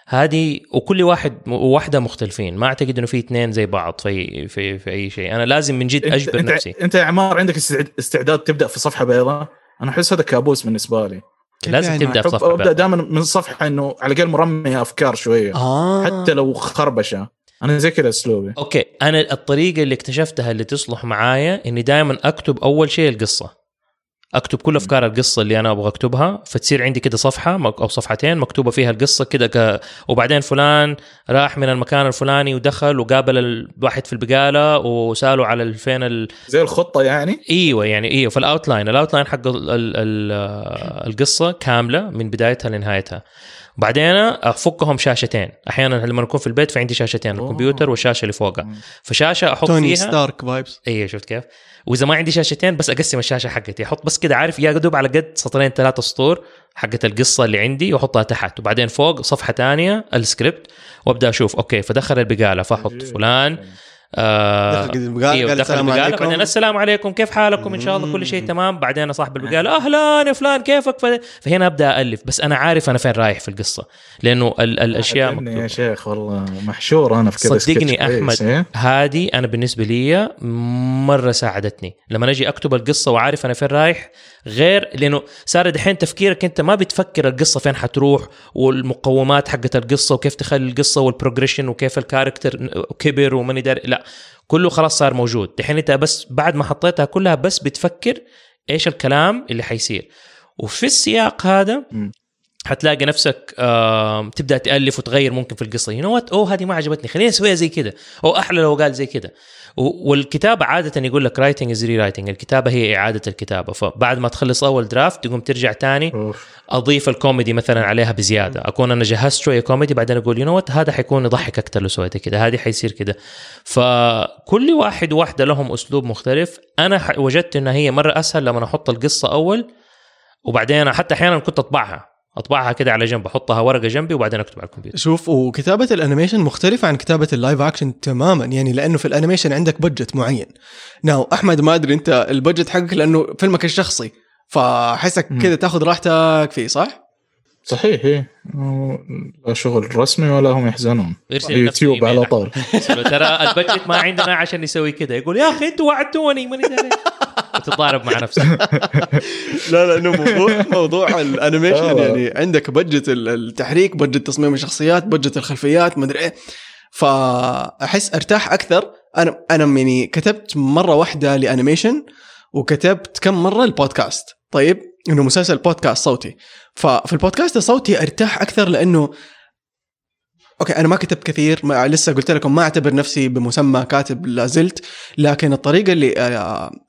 هذه. وكل واحد وواحدة مختلفين، ما أعتقد إنه في اثنين زي بعض في أي شيء. أنا لازم من جد أجبر نفسي. أنت يا عمار عندك استعداد تبدأ في صفحة بيضاء؟ أنا أحس هذا كابوس بالنسبة لي. لازم يعني تبدأ في صفحة بيضاء. أبدأ دائما من صفحة إنه على الأقل مرمية أفكار شوية حتى لو خربشة. أنا زي كذا أسلوبي. أوكي، أنا الطريقة اللي اكتشفتها اللي تصلح معايا إني دائما أكتب أول شيء القصة، اكتب كل افكار القصه اللي انا ابغى اكتبها، فتصير عندي كده صفحه او صفحتين مكتوبه فيها القصه كده وبعدين فلان راح من المكان الفلاني ودخل وقابل الواحد في البقاله وساله على فين زي الخطه يعني. ايوه يعني ايوه، فالاوتلاين حق القصه كامله من بدايتها لنهايتها. بعدين افكهم شاشتين، احيانا لما اكون في البيت فعندي شاشتين، الكمبيوتر والشاشه اللي فوقها، فشاشه احط فيها توني ستارك فايبس. ايوه شفت كيف. واذا ما عندي شاشتين بس اقسم الشاشه حقتي، احط بس كده عارف يا دوب على قد سطرين ثلاثه سطور حقت القصه اللي عندي واحطها تحت، وبعدين فوق صفحه ثانيه السكريبت، وابدا اشوف اوكي فدخل البقاله فاحط فلان دخل البقالة أنا السلام عليكم كيف حالكم إن شاء الله كل شيء تمام. بعدين صاحب البقالة أهلا يا فلان كيفك، فهنا أبدأ ألف. بس أنا عارف أنا فين رايح في القصة لأنه الأشياء يا شيخ والله محشور أنا في كده. صدقني أحمد هادي أنا بالنسبة لي مرة ساعدتني لما نجي أكتب القصة وعارف أنا فين رايح، غير لأنه صار دحين تفكيرك أنت ما بتفكر القصة فين حتروح والمقومات حقت القصة وكيف تخلي القصة والبروجريشن وكيف الكاركتر كبر ومن يدار، لا كله خلاص صار موجود دحين. أنت بس بعد ما حطيتها كلها بس بتفكر إيش الكلام اللي حيصير، وفي السياق هذا حتلاقي نفسك تبدأ تألف وتغير ممكن في القصة. هذه ما عجبتني خليني أسويها زي كده، أو أحلى لو قال زي كده. والكتابة عادة يقول لك writing is rewriting، الكتابة هي إعادة الكتابة. فبعد ما تخلص أول درافت تقوم ترجع تاني أضيف الكوميدي مثلا عليها بزيادة، أكون أنا جهزت شوية كوميدي بعدين أقول هذا حيكون يضحك أكتر لو سويته كده، هذه حيصير كده. فكل واحد وواحدة لهم أسلوب مختلف. أنا وجدت إن هي مرة أسهل لما أحط القصة أول، وبعدين حتى أحيانا كنت أطبعها كده على جنب، أحطها ورقة جنبي وبعدين أكتب على الكمبيوتر. شوف، وكتابة الأنيميشن مختلفة عن كتابة اللايف أكشن تماماً، يعني لأنه في الأنيميشن عندك بجت معين. ناو أحمد ما أدري أنت البجت حقك لأنه فيلمك الشخصي، فحسك كده تأخذ راحتك فيه. صح؟ صحيح، لا شغل رسمي ولا هم يحزنون. يوتيوب على طول ترى البجت ما عندنا عشان نسوي كده، يقول يا أخي أنتوا وعدتوني ماني داري، تتضارب مع نفسك. لا إنه موضوع الأنيميشن يعني عندك بجت التحريك، بجت تصميم الشخصيات، بجت الخلفيات، مدري إيه. فأحس أرتاح أكثر. أنا مني كتبت مرة واحدة لأنيميشن، وكتبت كم مرة البودكاست. طيب إنه مسلسل بودكاست صوتي، ففي البودكاست الصوتي أرتاح أكثر لأنه أوكي أنا ما كتبت كثير، ما لسه قلت لكم ما أعتبر نفسي بمسمى كاتب لازلت، لكن الطريقة اللي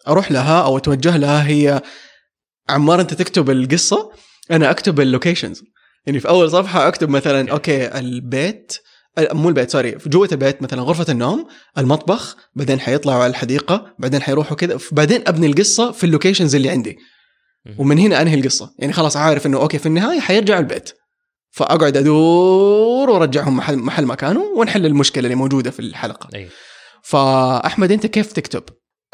أروح لها أو أتوجه لها هي عمار أنت تكتب القصة أنا أكتب اللوكيشنز. يعني في أول صفحة أكتب مثلا أوكي البيت، مو البيت سوري، في جوة البيت مثلا غرفة النوم، المطبخ، بعدين حيطلعوا على الحديقة، بعدين حيروحوا كذا، بعدين أبني القصة في اللوكيشنز اللي عندي، ومن هنا أنهي القصة. يعني خلاص عارف أنه أوكي في النهاية حيرجع البيت، فأقعد أدور ورجعهم محل مكانه ونحل المشكلة اللي موجودة في الحلقة. فأحمد أنت كيف تكتب؟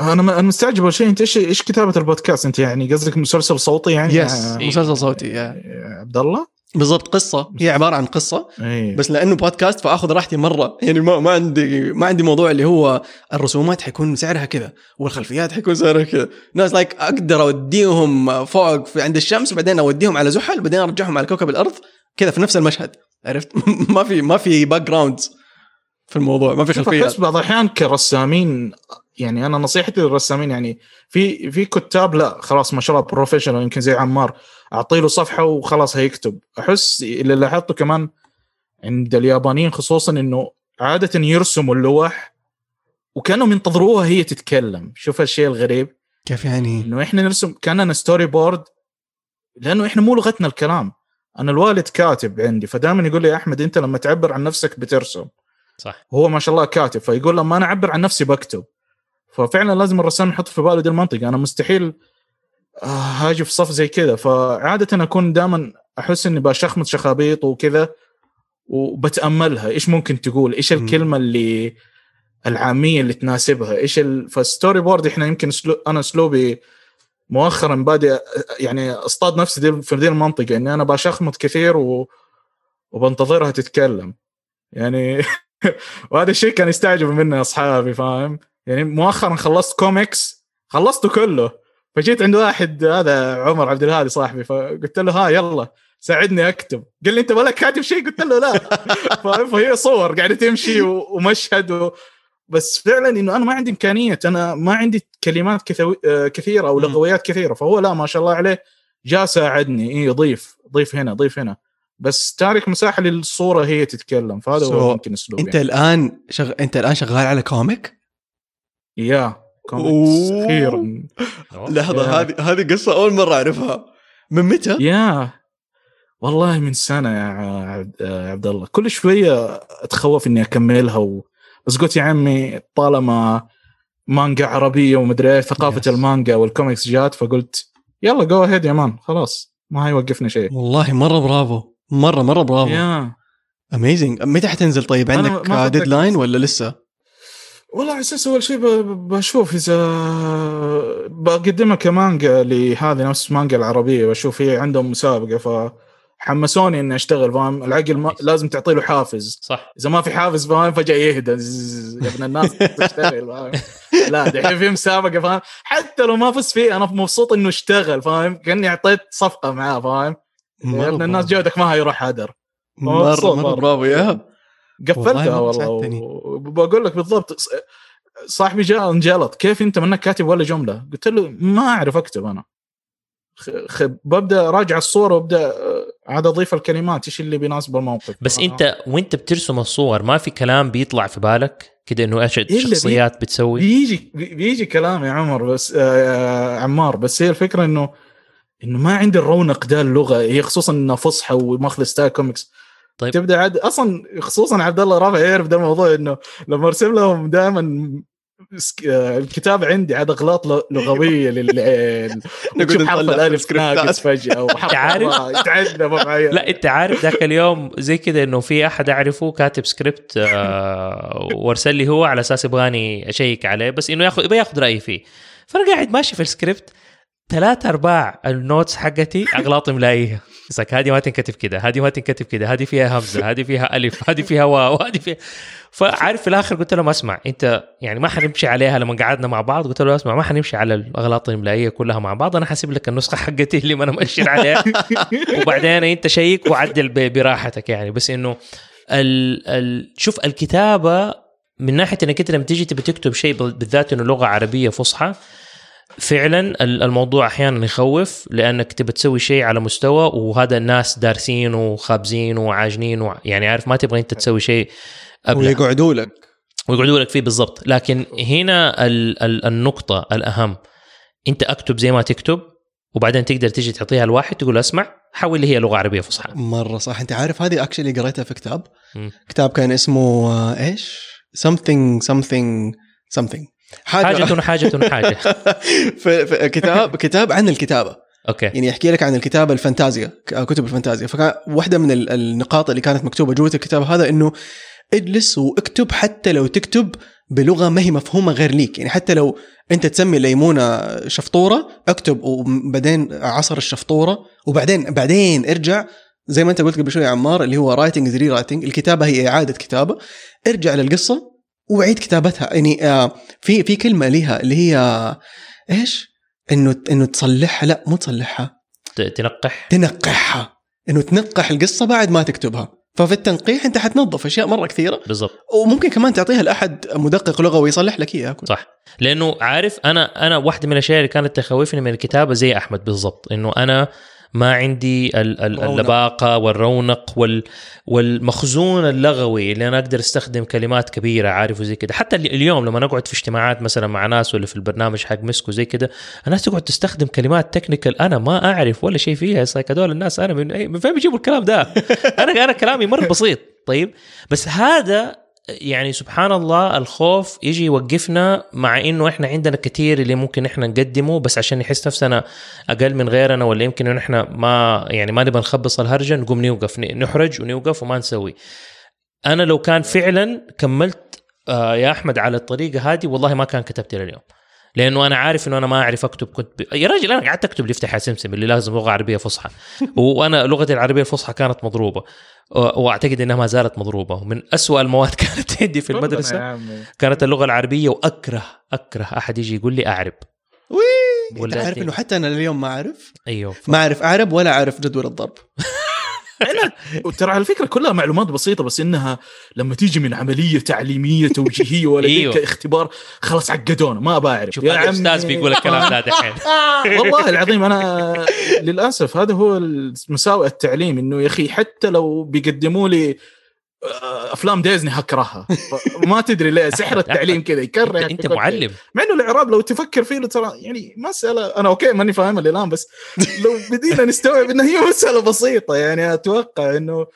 أنا مستعجب شيء. أنت إيش كتابة البودكاست؟ أنت يعني قصدك مسلسل صوتي يعني؟ مسلسل صوتي يا عبد الله. بالضبط قصة، هي عبارة عن قصة. أيه. بس لأنه بودكاست فأخذ راحتي مرة، يعني ما عندي موضوع اللي هو الرسومات حيكون سعرها كذا والخلفيات حيكون سعرها كذا. ناس لايك أقدر أوديهم فوق عند الشمس وبعدين أوديهم على زحل وبعدين أرجعهم على كوكب الأرض كذا في نفس المشهد، عرفت؟ ما في باك جراوند في الموضوع، ما في خلفيات. بس بعض الأحيان كرسامين، يعني أنا نصيحتي للرسامين، يعني في كتاب لا خلاص ما شاء الله بروفيشنال، يمكن زي عمار أعطي له صفحة وخلاص هيكتب. أحس اللي لاحظته كمان عند اليابانيين خصوصا إنه عادة يرسموا اللوح وكانوا ينتظروها هي تتكلم. شوف الشيء الغريب كيف، يعني إنه إحنا نرسم كأننا ستوري بورد، لأنه إحنا مو لغتنا الكلام. أنا الوالد كاتب عندي، فدائما يقول لي يا أحمد أنت لما تعبر عن نفسك بترسم، صح؟ هو ما شاء الله كاتب، فيقول لما أنا أعبر عن نفسي بكتب. ففعلا لازم الرسام يحط في باله دي المنطقة، أنا مستحيل هاجي في صف زي كذا. فعادة أكون دائما أحس إني بشخمت شخابيط وكذا وبتأملها، إيش ممكن تقول، إيش الكلمة اللي العامية اللي تناسبها، إيش فالستوري بورد إحنا يمكن أنا أسلوبي مؤخرا بادي يعني أصطاد نفسي دي في دي المنطقة، إني أنا بشخمت كثير وبنتظرها تتكلم يعني وهذا الشيء كان يستعجب مني أصحابي، فاهم؟ يعني مؤخرا خلصت كوميكس، خلصته كله، فجيت عند واحد هذا عمر عبدالهادي صاحبي، فقلت له ها يلا ساعدني أكتب. قال لي أنت ولا كاتب شيء؟ قلت له لا. فهي صور قاعدة تمشي ومشهد بس فعلا إنه أنا ما عندي إمكانية، أنا ما عندي كلمات كثيرة أو لغويات كثيرة. فهو لا ما شاء الله عليه جاء ساعدني، إيه ضيف هنا ضيف هنا، بس تارك مساحة للصورة هي تتكلم. فهذا هو ممكن أسلوب. أنت يعني الآن شغال على كوميك؟ يا كوميكس أخيراً. لحظة، هذه قصة أول مرة أعرفها. من متى؟ يا والله من سنة يا عبد الله، كل شوية أتخوف إني أكملها بس قلت يا عمي طالما مانجا عربية ومدري ثقافة المانجا والكوميكس جات، فقلت يلا جو أهيد يا مان، خلاص ما هيوقفنا شيء. والله مرة برافو، مرة برافو يا أميزنج. متى حتنزل طيب؟ عندك ديدلاين ولا لسه؟ والله على أساس أول شيء بشوف إذا بقدمها كمانجا لهذه نفس المانجا العربية، بشوف هي عندهم مسابقة فحمسوني إني أشتغل، فاهم؟ العقل لازم تعطيله حافز، صح؟ إذا ما في حافز فاهم فجأة يهدى يا ابن الناس تشتغل، فاهم؟ لا دحين في مسابقة، فاهم؟ حتى لو ما فزت فيه أنا مبسوط إنه اشتغل، فاهم؟ كأني أعطيت صفقة معاه، فاهم؟ يا ابن الناس جودك ما هيروح هدر. مرة برافو يا قفلتها والله. بقول لك بالضبط، صاحبي جاء انجلط، كيف انت منك كاتب ولا جمله؟ قلت له ما اعرف اكتب انا، ببدا راجع الصوره وابدا عاد اضيف الكلمات ايش اللي بيناسب الموقف. بس انت وانت بترسم الصور ما في كلام بيطلع في بالك كده انه ايش الشخصيات بتسوي؟ بيجي كلام يا عمر، بس عمار، بس هي الفكره انه ما عندي الرونق ده اللغه، هي خصوصا انها فصحى وماخذ ستايل كوميكس. طيب. تبدا عاد اصلا خصوصا عبد الله رافع يعرف ده الموضوع، انه لما ارسم لهم دائما الكتاب عندي عاد اغلاط لغويه للعين، نقول حرف الالف ناقص فجاه وحرف يتعدى معايا. لا انت عارف ذاك اليوم زي كذا انه في احد اعرفه كاتب سكريبت وارسل لي هو على اساس يبغاني اشيك عليه، بس انه ياخذ رايي فيه. فانا قاعد ماشي في السكريبت 3/4 النوتس حقتي اغلاط ملاقيها، صك هذه ما تنكتب كده، هذه ما تنكتب كده، هذه فيها همزه، هذه فيها الف، هذه فيها واو، هذه فيها. فعارف في الاخر قلت له ما اسمع انت، يعني ما حنمشي عليها. لما قعدنا مع بعض قلت له اسمع ما حنمشي على الاغلاط الاملائيه كلها مع بعض، انا حاسب لك النسخه حقتي اللي ما انا ماشي عليها وبعدين انت شيك وعدل براحتك يعني. بس انه شوف الكتابه من ناحيه انك انت لما تيجي تبي تكتب شيء بالذات انه لغه عربيه فصحى، فعلا الموضوع أحيانا يخوف، لأنك تبي تسوي شيء على مستوى وهذا الناس دارسين وخابزين وعاجنين يعني عارف، ما تبغى أنت تسوي شيء ويقعدوا لك فيه بالضبط. لكن هنا النقطة الأهم، أنت أكتب زي ما تكتب وبعدين تقدر تيجي تعطيها الواحد تقول أسمع حاول لي هي لغة عربية فصحى. مرة صح. أنت عارف هذه أكشلي قريتها في كتاب كان اسمه إيش something حاجة في كتاب عن الكتابة. أوكي. يعني يحكي لك عن الكتابة الفانتازيا، كتب الفانتازيا. فكان واحدة من النقاط اللي كانت مكتوبة جوة الكتاب هذا إنه اجلس واكتب، حتى لو تكتب بلغة ما هي مفهومة غير ليك، يعني حتى لو أنت تسمي ليمونة شفطورة اكتب وبعدين عصر الشفطورة وبعدين ارجع زي ما انت قلت قبل شوي عمار اللي هو رايتنج ذري رايتنج، الكتابه هي اعاده كتابه، ارجع للقصه وعيد كتابتها. يعني في كلمه لها اللي هي ايش، انه تصلحها، لا مو تصلحها، تنقحها، انه تنقح القصه بعد ما تكتبها. ففي التنقيح انت حتنظف اشياء مره كثيره بالضبط، وممكن كمان تعطيها لاحد مدقق لغوي يصلح لك اياها. صح، لانه عارف انا واحده من الاشياء اللي كانت تخوفني من الكتابه زي احمد بالضبط، انه انا ما عندي اللباقه والرونق والمخزون اللغوي اللي انا اقدر استخدم كلمات كبيره، عارف زي كده. حتى اليوم لما نقعد في اجتماعات مثلا مع ناس ولا في البرنامج حق مسكو زي كده، الناس تقعد تستخدم كلمات تكنيكال انا ما اعرف ولا شيء فيها، هذول الناس انا من فين بيجيبوا الكلام ده؟ انا كلامي مره بسيط. طيب بس هذا يعني سبحان الله الخوف يجي يوقفنا، مع انه احنا عندنا كثير اللي ممكن احنا نقدمه، بس عشان نحس نفسنا اقل من غيرنا ولا يمكن ان احنا ما نبغى نخبص الهرجه، نقوم نوقف نحرج ونوقف وما نسوي. انا لو كان فعلا كملت يا احمد على الطريقه هذه والله ما كان كتبت الى اليوم، لانه انا عارف انه انا ما اعرف اكتب. يا راجل انا قعدت اكتب ليفتحها سمسم اللي لازم لغه عربيه فصحى، وانا لغتي العربيه الفصحى كانت مضروبه، واعتقد انها ما زالت مضروبه، من أسوأ المواد كانت عندي في المدرسه كانت اللغه العربيه، واكره احد يجي يقول لي اعرب. وي عارف انه حتى انا اليوم ما اعرف، ايوه ما اعرف اعرب ولا اعرف جدول الضرب. وترى على الفكرة كلها معلومات بسيطة، بس إنها لما تيجي من عملية تعليمية توجيهية ولا أيوه. ديك اختبار خلاص عقدونا ما بعرف. شوف الأستاذ بيقول الكلام ده دحين. والله العظيم أنا للأسف هذا هو مساوئ التعليم، إنه يا أخي حتى لو بيقدموا لي أفلام ديزني هكرهها، ما تدري ليه سحر التعليم كذا يكرهك. أنت معلم، مع إنه الإعراب لو تفكر فيه ترى يعني مسألة أنا أوكي ماني فاهمها الآن، بس لو بدينا نستوعب إن هي مسألة بسيطة يعني أتوقع إنه،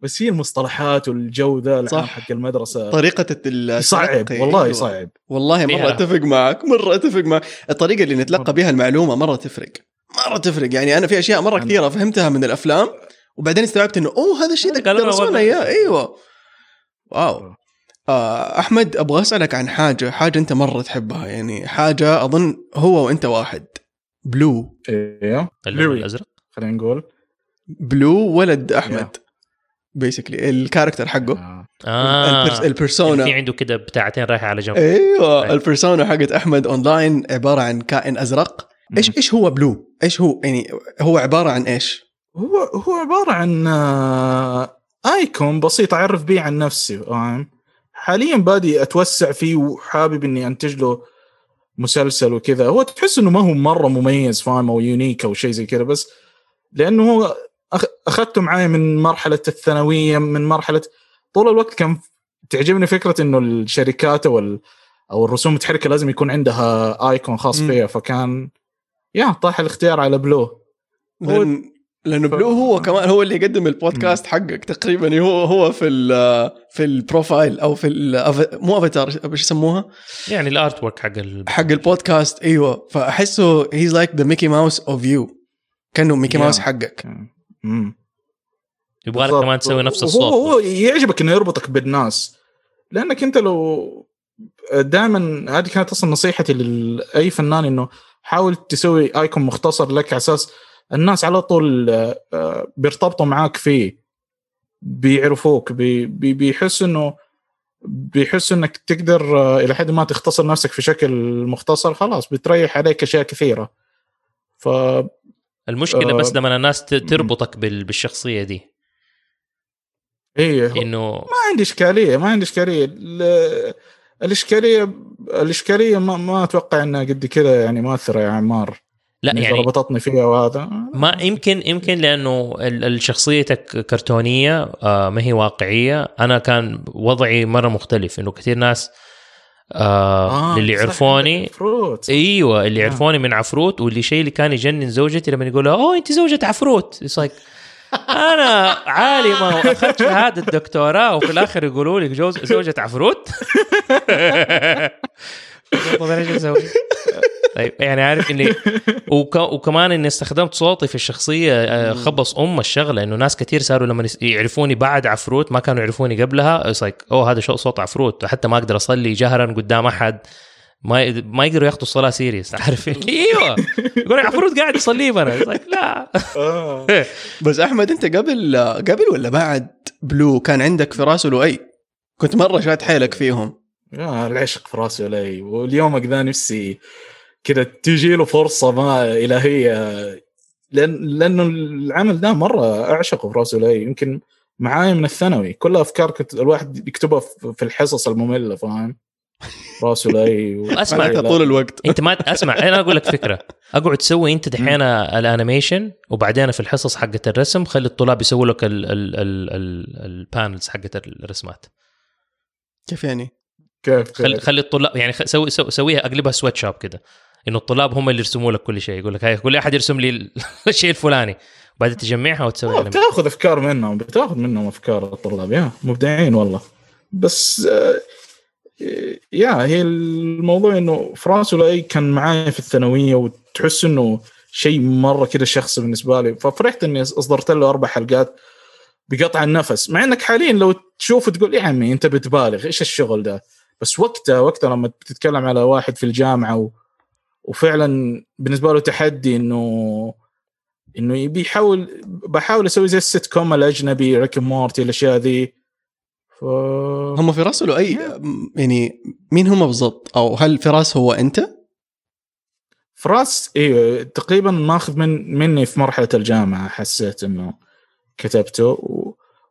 بس هي المصطلحات والجو ذا العام حق المدرسة طريقة صعب والله، صعب والله. مرة أتفق معك، الطريقة اللي نتلقى بها المعلومة مرة تفرق. يعني أنا في أشياء مرة كثيرة فهمتها من الأفلام وبعدين استوعبت انه هذا الشيء ده درسونا اياه. ايوه واو. احمد ابغى اسالك عن حاجه انت مره تحبها، يعني حاجه اظن هو وانت واحد. بلو، ايوه اللون الازرق، خلينا نقول بلو ولد احمد بيسكلي الكاركتر حقه، البيرسونا في عنده كده بتاعتين رايحه على جنب. ايوه البيرسونا حقت احمد اونلاين عباره عن كائن ازرق. ايش هو بلو؟ ايش هو يعني هو عباره عن ايش؟ هو عبارة عن آيكون بسيط أعرف بيه عن نفسي. حاليا بادي أتوسع فيه وحابب إني أنتج له مسلسل وكذا. هو تحس إنه ما هو مرة مميز فاهم أو يونيك أو شيء زي كذا، بس لأنه هو أخذته معايا من مرحلة الثانوية، من مرحلة طول الوقت كان تعجبني فكرة إنه الشركات أو الرسوم المتحركة لازم يكون عندها آيكون خاص فيها، فكان طاح الاختيار على بلو. لأنه بلو هو كمان هو اللي يقدم البودكاست حقك تقريبا، هو في البروفايل او في مو افاتار ايش يسموها يعني الارت ورك حق البودكاست. ايوه فاحسه هيز لايك ذا ميكي ماوس اوف يو، كانه ميكي ماوس حقك. يبغى لك كمان تسوي نفس الصوت. هو يعجبك انه يربطك بالناس، لانك انت لو دائما هذه كانت اصلا نصيحتي لاي فنان، انه حاول تسوي ايكون مختصر لك على اساس الناس على طول بيرتبطوا معاك فيه، بيعرفوك، بيحسوا انك تقدر الى حد ما تختصر نفسك في شكل مختصر، خلاص بتريح عليك اشياء كثيره. ف المشكله بس لما الناس تربطك بالشخصيه دي. ايه انه ما عندي اشكاليه. الاشكاليه ما اتوقع انها قد كده يعني ماثره يا عمار، لا يعني ربطتني فيها. وهذا ما يمكن لأنه الشخصيتك كرتونية ما هي واقعية. أنا كان وضعي مرة مختلف، إنه كثير ناس اللي يعرفوني أيوة اللي يعرفوني من عفروت، واللي شيء اللي كان يجنن زوجتي لما يقولها أوه أنت زوجة عفروت. It's like أنا عالمة وأخذت شهادة دكتوراه وفي الآخر يقولوا لي زوجة عفروت. طيب يعني عارف اللي وكمان اني استخدمت صوتي في الشخصيه خبص الشغله، انه ناس كتير صاروا لما يعرفوني بعد عفروت ما كانوا يعرفوني قبلها. اوه هذا صوت عفروت، حتى ما اقدر اصلي جهرا قدام احد، ما يقدروا ياخدوا الصلاة سيريس, عارف؟ ايوه يقول المفروض قاعد يصلي انا لا. بس احمد انت قبل ولا بعد بلو كان عندك في راسه لؤي؟ كنت مره شاد حيلك فيهم. العشق في راسي لؤي, واليوم كذا نفسي كذا تجي له فرصه ما الهيه, لانه العمل ده مره اعشقه في راسي لؤي. يمكن معايا من الثانوي, كل افكار كنت الواحد يكتبها في الحصص الممله, فاهم؟ راسه لؤي اسمع طول الوقت. انت ما اسمع, انا اقول لك فكره, اقعد تسوي انت دحين الانيميشن, وبعدين في الحصص حقه الرسم خلي الطلاب يسووا لك البانلز حقه الرسمات. كيف يعني؟ كيف خلي الطلاب يعني سويها اقلبها سويت شاب كده, انه الطلاب هم اللي يرسموا لك كل شيء. يقول لك هاي كل احد يرسم لي الشيء الفلاني, بعد تجمعها وتسوي لهم. بتاخذ افكار منهم, افكار الطلاب. يا مبدعين والله. بس هي الموضوع انه فراس ولاي كان معايا في الثانويه, وتحس انه شيء مره كده شخصي بالنسبه لي. ففرحت اني اصدرت له 4 حلقات بقطع النفس, مع انك حاليا لو تشوف تقول يا عمي انت بتبالغ, ايش الشغل ده؟ بس وقتها لما بتتكلم على واحد في الجامعه وفعلا بالنسبه له تحدي انه بحاول اسوي زي السيت كوم الاجنبي, ريك مورتي, الاشياء ذي. هم في راسه لؤي يعني مين هم بالضبط؟ او هل في راس هو انت؟ في راس ايوه تقريبا ماخذ مني في مرحله الجامعه, حسيت انه كتبته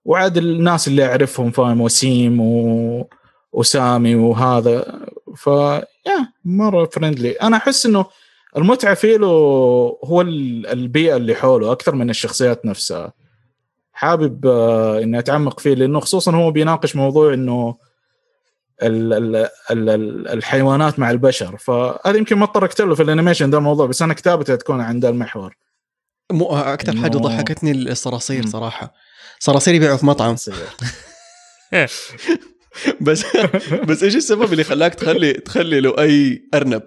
وعاد الناس اللي اعرفهم, فاهم؟ وسيم وسامي وهذا, مره فريندلي. انا احس انه المتعه فيه له هو البيئه اللي حوله اكثر من الشخصيات نفسها. حابب إني أتعمق فيه, لأنه خصوصاً هو بيناقش موضوع إنه الحيوانات مع البشر. فهذا يمكن ما اتطرقت له في الأنيميشن ده الموضوع, بس أنا كتابتها تكون عند المحور. أكثر حاجة ضحكتني الصراصير صراحة. صراصير يبيعوا في مطعم. بس إيش السبب اللي خلاك تخلي له أي أرنب؟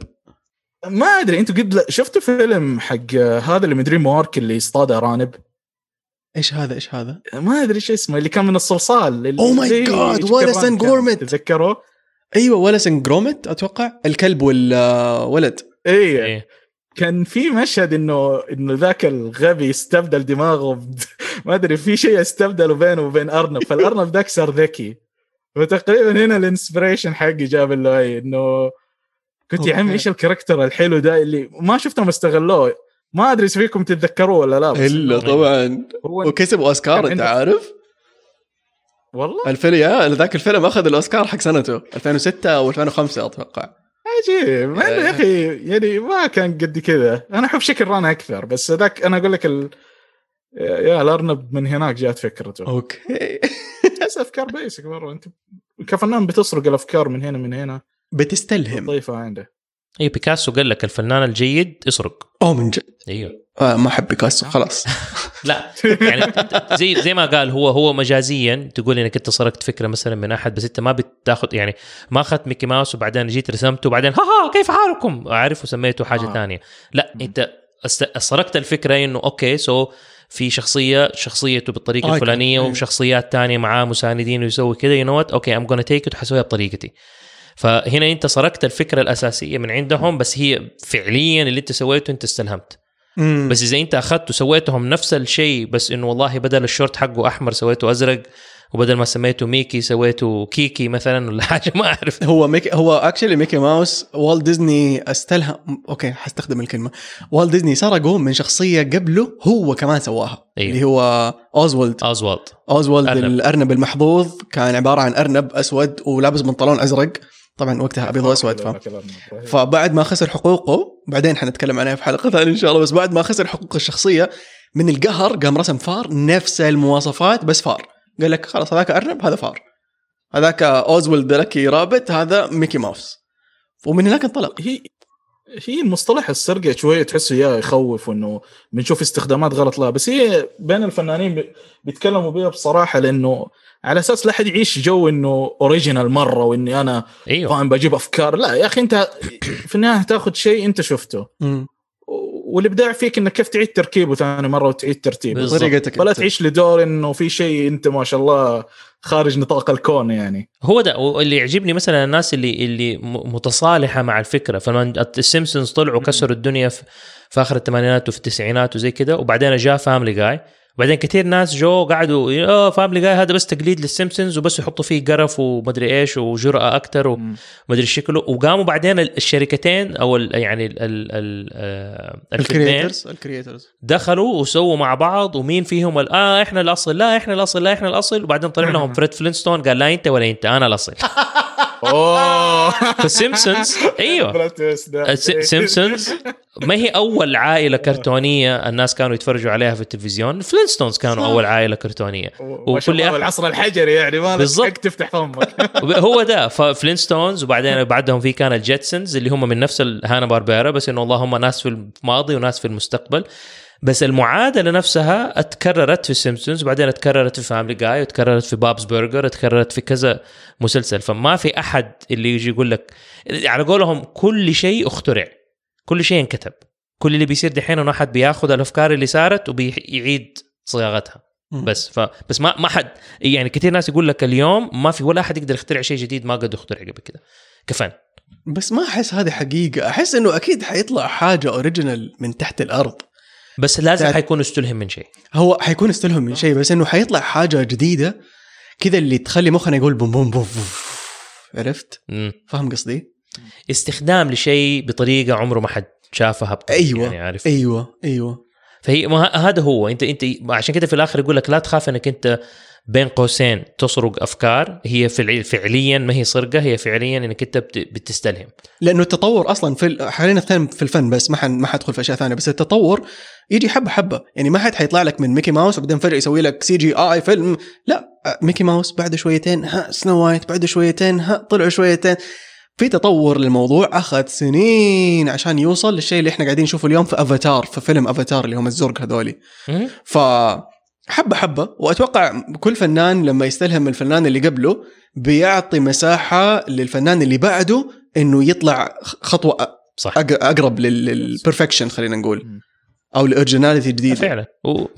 ما أدري. أنتوا قد شفتوا فيلم حق هذا اللي من دريم وارك اللي يصطاد أرانب؟ ايش هذا ما ادري ايش اسمه, اللي كان من الصلصال. او ماي جاد, والاس غرومت, تذكره؟ ايوه والاس غرومت اتوقع, الكلب والولد. ايه كان في مشهد انه ذاك الغبي استبدل دماغه ما ادري في شيء استبدله بينه وبين ارنب, فالارنب ذاك صار ذكي. وتقريبا هنا الانسبريشن حقي جاب له اي, انه كنت يا عمي ايش الكاركتر الحلو ده اللي ما شفته مستغلوه. ما أدري فيكم تتذكروه ولا لا؟ إلا طبعا, وكسب أوسكار أنت عارف والله. ذاك الفيلم أخذ الأوسكار حق سنته 2006 أو 2005 أتوقع. عجيب ما يا أخي, يعني ما كان قد كذا. أنا أحب شكل رانا أكثر, بس ذاك أنا أقول لك يا الأرنب من هناك جات فكرته. أوكي هسه أفكار بيسك مرة. أنت كفنان بتسرق الأفكار من هنا بتستلهم طيفة عنده. اي بيكاسو قال لك الفنان الجيد يسرق. من جد؟ ايوه. ما احب بيكاسو خلاص. لا يعني زي ما قال هو مجازيا تقول انك انت سرقت فكره مثلا من احد, بس انت ما بتاخذ يعني ما اخذت ميكي ماوس وبعدين جيت رسمته وبعدين ها كيف حالكم اعرف وسميته حاجه ثانيه. لا انت سرقت الفكره انه اوكي سو في شخصيته بالطريقه الفلانيه وشخصيات ثانيه معاه مساندين ويسوي كذا, يو نو وات, اوكي ام جونا تيك ات وحسويها بطريقتي. فهنا انت سرقت الفكره الاساسيه من عندهم, بس هي فعليا اللي انت سويته انت استلهمت. بس اذا انت اخذت وسويتهم نفس الشيء, بس انه والله بدل الشورت حقه احمر سويته ازرق, وبدل ما سميته ميكي سويته كيكي مثلا ولا حاجه ما اعرف. هو اكشلي ميكي ماوس والت ديزني استلهم. اوكي هستخدم الكلمه والت ديزني سرقه من شخصيه قبله هو كمان سواها. أيوه. اللي هو اوزوالد الارنب المحظوظ. كان عباره عن ارنب اسود ولابس بنطلون ازرق, طبعا وقتها ابيض واسود. فبعد ما خسر حقوقه, بعدين حنتكلم عنها في حلقه ثانيه ان شاء الله, بس بعد ما خسر حقوق الشخصيه من القهر قام رسم فار نفس المواصفات بس فار. قال لك خلاص هذاك ارنب هذا فار, هذاك اوزوالد لكي رابط, هذا ميكي ماوس. ومن هناك انطلق. هي المصطلح السرقه شويه تحسه يا يخوف, انه بنشوف استخدامات غلط لها, بس هي بين الفنانين بيتكلموا بها بصراحه, لانه على اساس لا حد يعيش جو انه اوريجينال مره, واني انا فاهم بجيب افكار. لا يا اخي انت في النهايه تاخذ شيء انت شفته والابداع فيك انك كيف تعيد تركيبه ثاني مره وتعيد ترتيبه بطريقتك، ولا تعيش لدور انه في شيء انت ما شاء الله خارج نطاق الكون. يعني هو ده اللي يعجبني مثلا الناس اللي متصالحه مع الفكره. فلما السيمسونز طلعوا كسروا الدنيا في اخر الثمانينات وفي التسعينات وزي كده، وبعدين جاء فاميلي جاي، وبعدين كثير ناس جو قعدوا فاميلي جاي هذا بس تقليد للسيمسونز وبس يحطوا فيه قرف ومدري ايش وجرأة اكتر ومدري شكله، وقاموا بعدين الشركتين او يعني الكرييترز دخلوا وسووا مع بعض، ومين فيهم احنا الاصل، لا احنا الاصل، لا احنا الاصل، وبعدين طلع لهم فريد فلنستون قال لا انت ولا انت، انا الاصل. فالسيمسونز ايوه السيمسونز ما هي اول عائله كرتونيه الناس كانوا يتفرجوا عليها في التلفزيون، الفلينستونز كانوا اول عائله كرتونيه وكل العصر الحجري يعني ما لك تفتح فمك. هو ده فلينستونز، وبعدين بعدهم في كان الجيتسونز اللي هم من نفس هانا باربيرا، بس انه الله هم ناس في الماضي وناس في المستقبل، بس المعادله نفسها اتكررت في السيمسونز، وبعدين اتكررت في فاميلي جاي، وتكررت في بابز بيرجر، اتكررت في كذا مسلسل. فما في احد اللي يجي يقول لك على قولهم كل شيء اخترع، كل شيء انكتب، كل اللي بيصير دحين انه احد بياخذ الافكار اللي صارت وبيعيد صياغتها بس. بس ما حد يعني كثير ناس يقول لك اليوم ما في ولا احد يقدر يخترع شيء جديد ما قد اخترع قبل كده كفن، بس ما احس هذه حقيقه. احس انه اكيد حيطلع حاجه اوريجينال من تحت الارض، بس لازم حيكون استلهم من شيء. هو حيكون استلهم من شيء، بس انه حيطلع حاجه جديده كذا اللي تخلي مخنا يقول بوم بوم بوم. عرفت؟ فاهم قصدي؟ استخدام لشيء بطريقه عمره ما حد شافها. ايوه يعني عارف. ايوه فهي هذا هو. انت عشان كده في الاخر يقول لك لا تخاف انك انت بين قوسين تسرق افكار. هي فعليا ما هي سرقه، هي فعليا انك انت بتستلهم، لانه التطور اصلا في حاليا في الفن بس ما حدخل في اشياء ثانيه، بس التطور يجي حبه حبه. يعني ما حد حيطلع لك من ميكي ماوس وبعدين فجاه يسوي لك سي جي اي فيلم، لا ميكي ماوس بعد شويتين ها سنو وايت، بعد شويتين ها طلعوا شويتين. في تطور للموضوع أخذ سنين عشان يوصل للشيء اللي إحنا قاعدين نشوفه اليوم في أفاتار، في فيلم أفاتار اللي هم الزرق هذولي. فحبة حبة، وأتوقع كل فنان لما يستلهم الفنان اللي قبله بيعطي مساحة للفنان اللي بعده إنه يطلع خطوة أقرب للبرفكشن خلينا نقول، أو الأورجيناليتي الجديدة. فعلا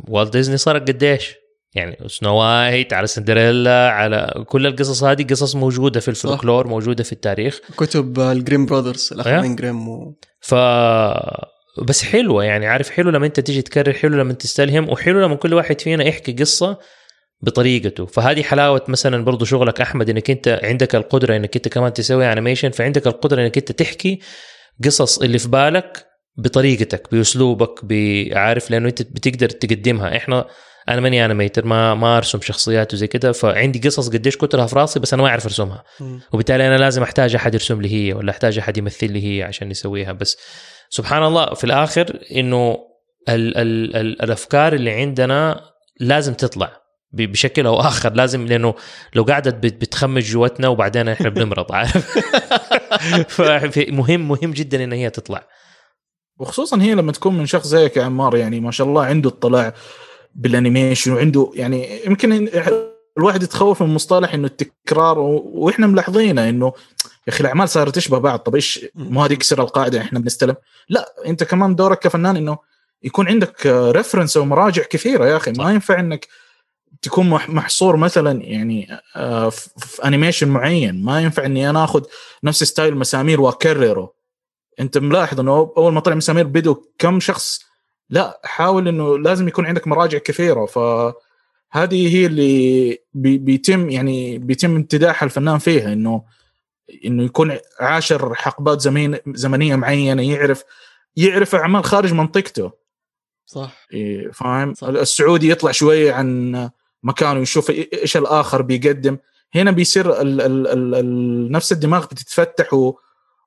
والت ديزني صار قديش يعني سنو وايت على سندريلا على كل القصص هذه، قصص موجودة في الفلكلور، موجودة في التاريخ، كتب الجريم برادرز الأخوين جريم بس حلوة يعني عارف، حلو لما أنت تيجي تكرر، حلو لما أنت تستلهم، وحلو لما كل واحد فينا يحكي قصة بطريقته. فهذه حلاوة مثلا برضو شغلك أحمد، إنك أنت عندك القدرة إنك أنت كمان تسوي أنيميشن، فعندك القدرة إنك أنت تحكي قصص اللي في بالك بطريقتك بأسلوبك بعارف، لأنه أنت بتقدر تقدمها. إحنا انا ماني انيميتر، ما ارسم شخصيات وزي كده، فعندي قصص قديش كترها في راسي بس انا ما اعرف ارسمها، وبالتالي انا لازم احتاج احد يرسم لي هي، ولا احتاج احد يمثل لي هي عشان يسويها. بس سبحان الله في الاخر انه ال الافكار اللي عندنا لازم تطلع بشكل او اخر، لازم، لانه لو قعدت بتخمج جواتنا وبعدين احنا بنمرض عارف. فمهم جدا ان هي تطلع، وخصوصا هي لما تكون من شخص زيك يا عمار، يعني ما شاء الله عنده اطلاع بالانيميشن، وعنده يعني يمكن الواحد يتخوف من مصطلح انه التكرار، واحنا ملاحظينه انه يا اخي الاعمال صارت تشبه بعض، طب ايش ما هذا يكسر القاعده احنا بنستلم؟ لا، انت كمان دورك كفنان انه يكون عندك ريفرنس ومراجع كثيره يا اخي، ما ينفع انك تكون محصور مثلا يعني في انيميشن معين، ما ينفع اني انا اخذ نفس ستايل مسامير واكرره. انت ملاحظ انه اول ما طلع مسامير بدوا كم شخص؟ لا، حاول انه لازم يكون عندك مراجع كثيره، فهذه هي اللي بيتم امتداح الفنان فيها، انه يكون عاشر حقبات زمنيه معينه، يعرف اعمال خارج منطقته. صح، فاهم؟ السعودي يطلع شويه عن مكانه ويشوف ايش الاخر بيقدم، هنا بيصير ال نفس الدماغ بتتفتح،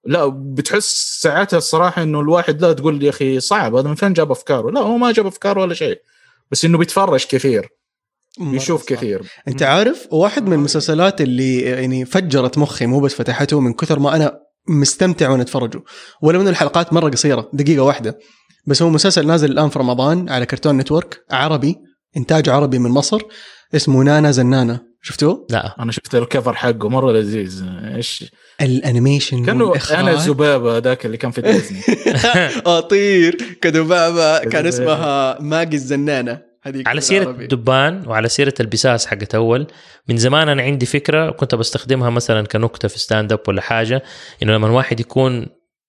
لا بتحس ساعتها الصراحة إنه الواحد لا تقول يا أخي صعب هذا من فين جاب أفكاره، لا هو ما جاب أفكاره ولا شيء، بس إنه بيتفرج كثير، بيشوف كثير. أنت عارف واحد من المسلسلات اللي يعني فجرت مخي، مو بس فتحته من كثر ما أنا مستمتع وأنا أتفرجه، ولو إنه الحلقات مرة قصيرة دقيقة واحدة بس، هو مسلسل نازل الآن في رمضان على كرتون نتورك، عربي، إنتاج عربي من مصر، اسمه نانا زنانة، شفتوه؟ لا أنا شفت الكفر حقه مرة لذيذ. إيش الأنيميشن كانوا أنا الذبابة ذاك اللي كان في ديزني أطير كذبابة، كان اسمها ماجي الزنانة. على سيرة الدبان وعلى سيرة البساس حقت أول، من زمان أنا عندي فكرة كنت بستخدمها مثلا كنكتة في ستاند أب ولا حاجة، إنه لما واحد يكون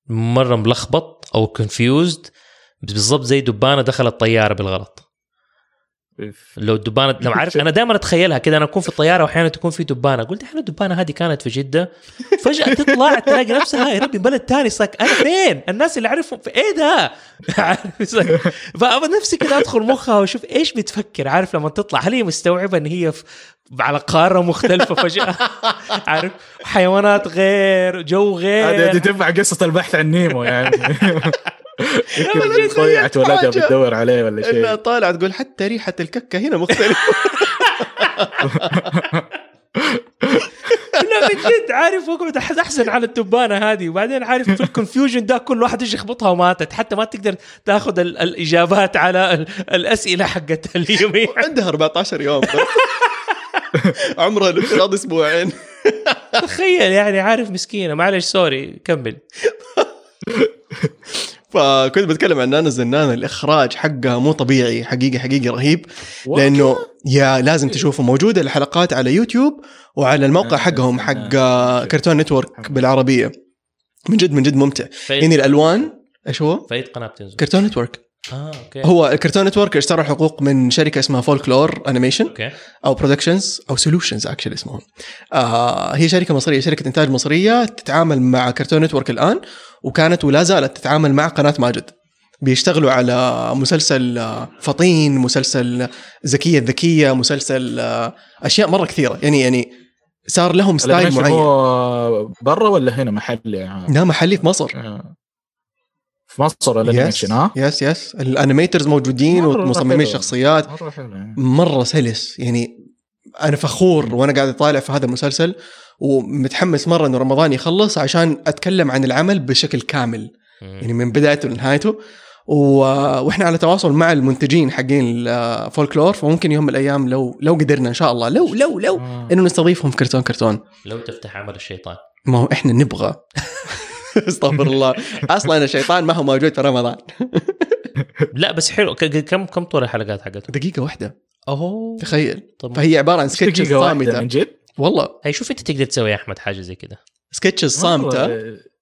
مرة ملخبط أو كونفيوزد بالضبط زي دبانة دخلت طيارة بالغلط. لو الدبانة لما عارف أنا دائما أتخيلها كده، أنا أكون في الطيارة وأحيانا تكون في دبانة، قلت إحنا الدبانة هذه كانت في جدة، فجأة تطلع تلاقي نفسها يا ربي بلد تاني، صك أنا فين؟ الناس اللي أعرفهم في إيه ده؟ فأبغى نفسي كده أدخل مخها وأشوف إيش بتفكر، عارف لما تطلع هل هي مستوعبة إن هي على قارة مختلفة فجأة، عارف حيوانات غير جو غير. هذه تنفع قصة البحث عن نيمو يعني. يمكن طلعت ولدها بتدور عليه ولا شيء، انها طالعه تقول حتى ريحه الككه هنا مختلفه. لا من جد عارف وقعد احزن على التبانه هذه، وبعدين عارف في الكونفيوجن ده كل واحد يجي يخبطها وماتت، حتى ما تقدر تاخذ الاجابات على الاسئله حقتها اليوميه. عندها 14 يوم عمرها الافتراضي اسبوعين تخيل يعني، عارف مسكينه. معلش سوري كمل. فكنت بتكلم عن نانا الزنانة، الإخراج حقها مو طبيعي حقيقي حقيقي رهيب، لأنه يا لازم تشوفه، موجودة الحلقات على يوتيوب وعلى الموقع حقهم حق كرتون نتورك بالعربية. من جد من جد ممتع يعني. الألوان إيش هو؟ فايت قناة بتنزل كرتون نتورك. أوكي. هو كرتون نتورك اشترى حقوق من شركة اسمها فولكلور أنيميشن أو برودكشنز أو سولوشنز أكشن اسمهم. هي شركة مصرية، شركة إنتاج مصرية تتعامل مع كرتون نتورك الآن، وكانت ولا زالت تتعامل مع قناة ماجد. بيشتغلوا على مسلسل فطين، مسلسل زكية الذكية، مسلسل أشياء مرة كثيرة يعني صار لهم ستايل معين. برا ولا هنا محلي يعني؟ لا محلي في مصر. في مصر الانيميشن. يس الانيميترز موجودين ومصممين شخصيات مره سلس يعني. انا فخور وانا قاعد اطالع في هذا المسلسل، ومتحمس مره انه رمضان يخلص عشان اتكلم عن العمل بشكل كامل يعني من بدايته لنهايته. واحنا على تواصل مع المنتجين حقين فولكلور، فممكن يوم من الايام لو قدرنا ان شاء الله لو انه نستضيفهم كرتون لو تفتح عمل الشيطان. ما هو احنا نبغى استغفر الله، اصلا الشيطان ما هو موجود في رمضان. لا بس حلو. كم طول الحلقات حقتها؟ دقيقه واحده اهو تخيل. فهي عباره عن سكتشز صامته من جد والله. هي شوف انت تقدر تسوي يا احمد حاجه زي كده، سكتشز صامته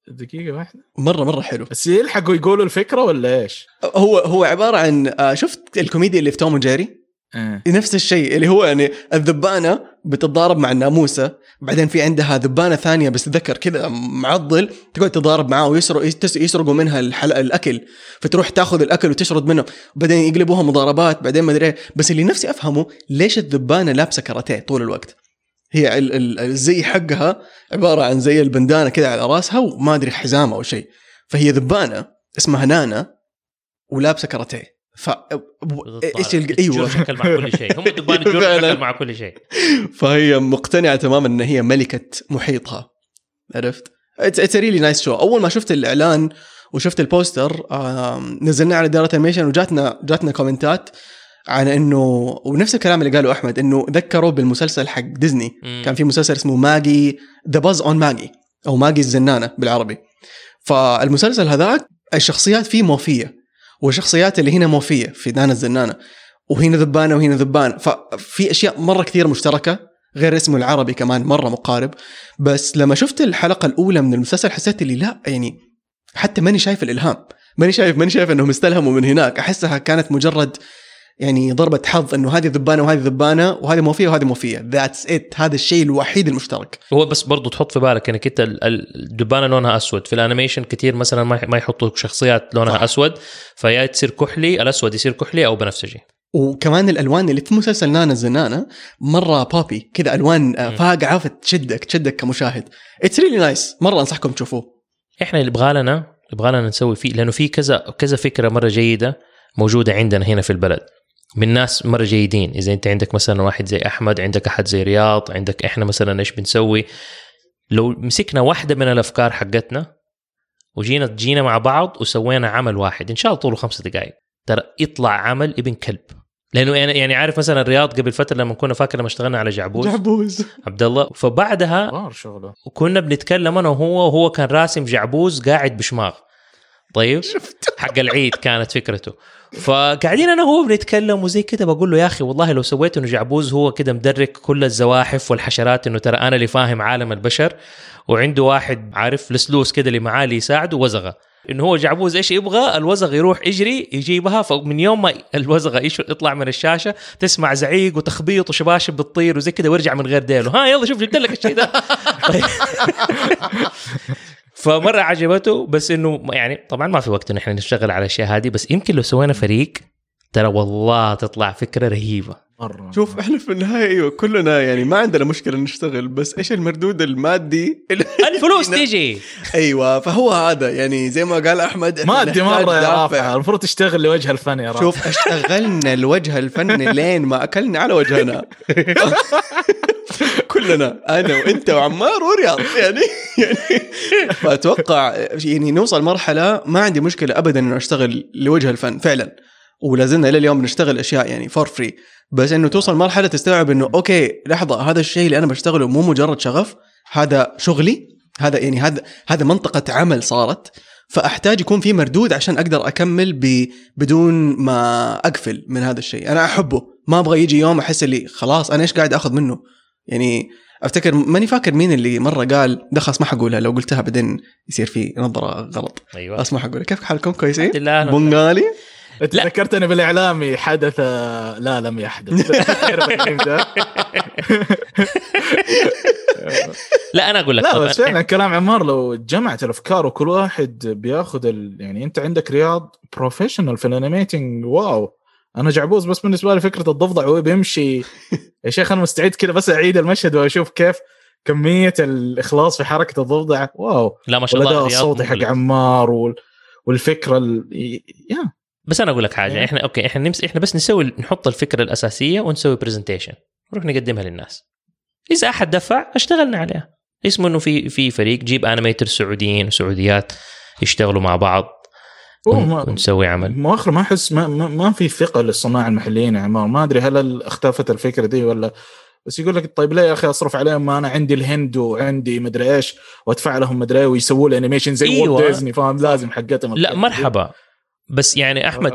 دقيقه واحده مره حلو. بس يلحقوا يقولوا الفكره ولا ايش؟ هو عباره عن شفت الكوميديا اللي في توم وجيري نفس الشيء، اللي هو يعني الذبانة بتتضارب مع الناموسة، بعدين في عندها ذبانة ثانية بس ذكر كذا معضل تقعد تضارب معه ويسرقوا منها الأكل، فتروح تأخذ الأكل وتشرد منه، بعدين يقلبوها مضاربات، بعدين ما أدري. بس اللي نفسي أفهمه ليش الذبانة لابسة كاراتيه طول الوقت؟ هي الزي حقها عبارة عن زي البندانة كذا على رأسها وما أدري حزامة أو شيء، فهي ذبانة اسمها نانا ولابسة كاراتيه. ايش ايوه شكل مع كل شيء، هم الدبان الجور مع كل شيء. فهي مقتنعه تماما ان هي ملكه محيطها، عرفت. اتس ريلي نايس شو. اول ما شفت الاعلان وشفت البوستر نزلنا على دائره انيميشن وجاتنا كومنتات عن انه، ونفس الكلام اللي قاله احمد، انه ذكروا بالمسلسل حق ديزني. كان في مسلسل اسمه ماجي ذا باز اون ماجي او ماجي الزنانه بالعربي. فالمسلسل هذاك الشخصيات فيه موفيه، وشخصيات اللي هنا موفية في نانا الزنانة، وهنا ذبانة وهنا ذبان، ففي أشياء مرة كثير مشتركة غير اسمه العربي كمان مرة مقارب. بس لما شفت الحلقة الأولى من المسلسل حسيت لي لا يعني حتى ماني شايف الإلهام، ماني شايف أنهم استلهموا من هناك. أحسها كانت مجرد يعني ضربة حظ إنه هذه ذبانة وهذه ذبانة وهذه موفية وهذه موفية. That's it. هذا الشيء الوحيد المشترك. هو بس برضو تحط في بالك إنك أنت الذبانة لونها أسود، في الأنيميشن كتير مثلاً ما يحطوا شخصيات لونها صح. أسود، فيا تصير كحلي، الأسود يصير كحلي أو بنفسجي. وكمان الألوان اللي في مسلسل نانا الزنانة مرة بابي كذا، ألوان فاقعة تشدك كمشاهد. It's really nice. مرة أنصحكم تشوفوه. إحنا اللي بغالنا نسوي فيه، لأنه في كذا فكرة مرة جيدة موجودة عندنا هنا في البلد من ناس مرة جيدين. إذا أنت عندك مثلا واحد زي أحمد، عندك أحد زي رياض، عندك إحنا مثلا إيش بنسوي لو مسكنا واحدة من الأفكار حقتنا وجينا مع بعض وسوينا عمل واحد إن شاء الله طوله 5 دقائق، ترى يطلع عمل ابن كلب. لانه يعني عارف مثلا الرياض قبل فتره لما كنا فاكر لما اشتغلنا على جعبوز عبد الله، فبعدها كنا بنتكلم انا وهو كان راسم جعبوز قاعد بشماغ طيب حق العيد كانت فكرته، فقاعدين انا وهو بنتكلم وزي كده بقول له يا اخي والله لو سويت انه جعبوز هو كده مدرك كل الزواحف والحشرات، انه ترى انا اللي فاهم عالم البشر وعنده واحد عارف لسلوس كده اللي معاه اللي يساعده وزغه، إنه هو جعبوز إيش يبغى الوزغ يروح إجري يجيبها. فمن يوم ما الوزغ إيش يطلع من الشاشة تسمع زعيق وتخبيط وشباشب بتطير وزي كده ويرجع من غير ديله، ها يلا شوف جبت لك الشيء ده. فمرة عجبته، بس إنه يعني طبعا ما في وقت إن إحنا نشتغل على الأشياء هذه، بس يمكن لو سوينا فريق ترى والله تطلع فكرة رهيبة مرة. شوف احنا في النهاية ايوه كلنا يعني ما عندنا مشكلة نشتغل، بس ايش المردود المادي؟ الفلوس تيجي. ايوه فهو هذا يعني زي ما قال احمد مادي مرة يا رافع، المفروض تشتغل لوجه الفن يا رافع. شوف اشتغلنا لوجه الفن لين ما اكلنا على وجهنا. كلنا انا وانت وعمار ورياض يعني فاتوقع يعني نوصل مرحلة ما عندي مشكلة ابدا انه اشتغل لوجه الفن فعلا، ولازلنا إلى اليوم بنشتغل أشياء يعني فور فري، بس إنه توصل مرحلة تستوعب إنه أوكي لحظة هذا الشيء اللي أنا بشتغله مو مجرد شغف، هذا شغلي، هذا يعني هذا منطقة عمل صارت، فأحتاج يكون في مردود عشان أقدر أكمل بدون ما أقفل من هذا الشيء. أنا أحبه، ما أبغى يجي يوم أحس لي خلاص أنا إيش قاعد أخذ منه. يعني أفتكر ماني فاكر مين اللي مرة قال دخلت ما حقولها لو قلتها بعدين يصير في نظرة غلط. أيوة. أسمح أقولها كيف حالكم كويسين؟ بنغالي. تذكرتني بالإعلامي حدث لا لم يحدث. لا أنا أقول لك لا بس فعلا كلام عمار لو جمعت الأفكار وكل واحد بياخد يعني أنت عندك رياض بروفيشنال في الانيميتنج، واو أنا جعبوز بس بالنسبة لي فكرة الضفدع وهو بيمشي يا شيخ أنا مستعد كده بس أعيد المشهد وأشوف كيف كمية الإخلاص في حركة الضفدع، واو لا ما شاء الله الصوت حق عمار والفكرة يا بس انا اقول لك حاجه احنا اوكي احنا بس نسوي نحط الفكره الاساسيه ونسوي برزنتيشن نروح نقدمها للناس، اذا احد دفع اشتغلنا عليها. اسمه انه في فريق جيب انيميتر سعوديين وسعوديات يشتغلوا مع بعض ونسوي عمل. مؤخرا ما احس ما في ثقه للصناعه المحليين يا عمار، ما ادري هل اختفت الفكره دي ولا بس يقول لك طيب لا يا اخي اصرف عليهم، ما انا عندي الهند وعندي مدري ايش وادفع لهم مدري ويسووا لي انيميشن زي أيوة. ديزني فاهم لازم حقتهم لا مرحبا. بس يعني أحمد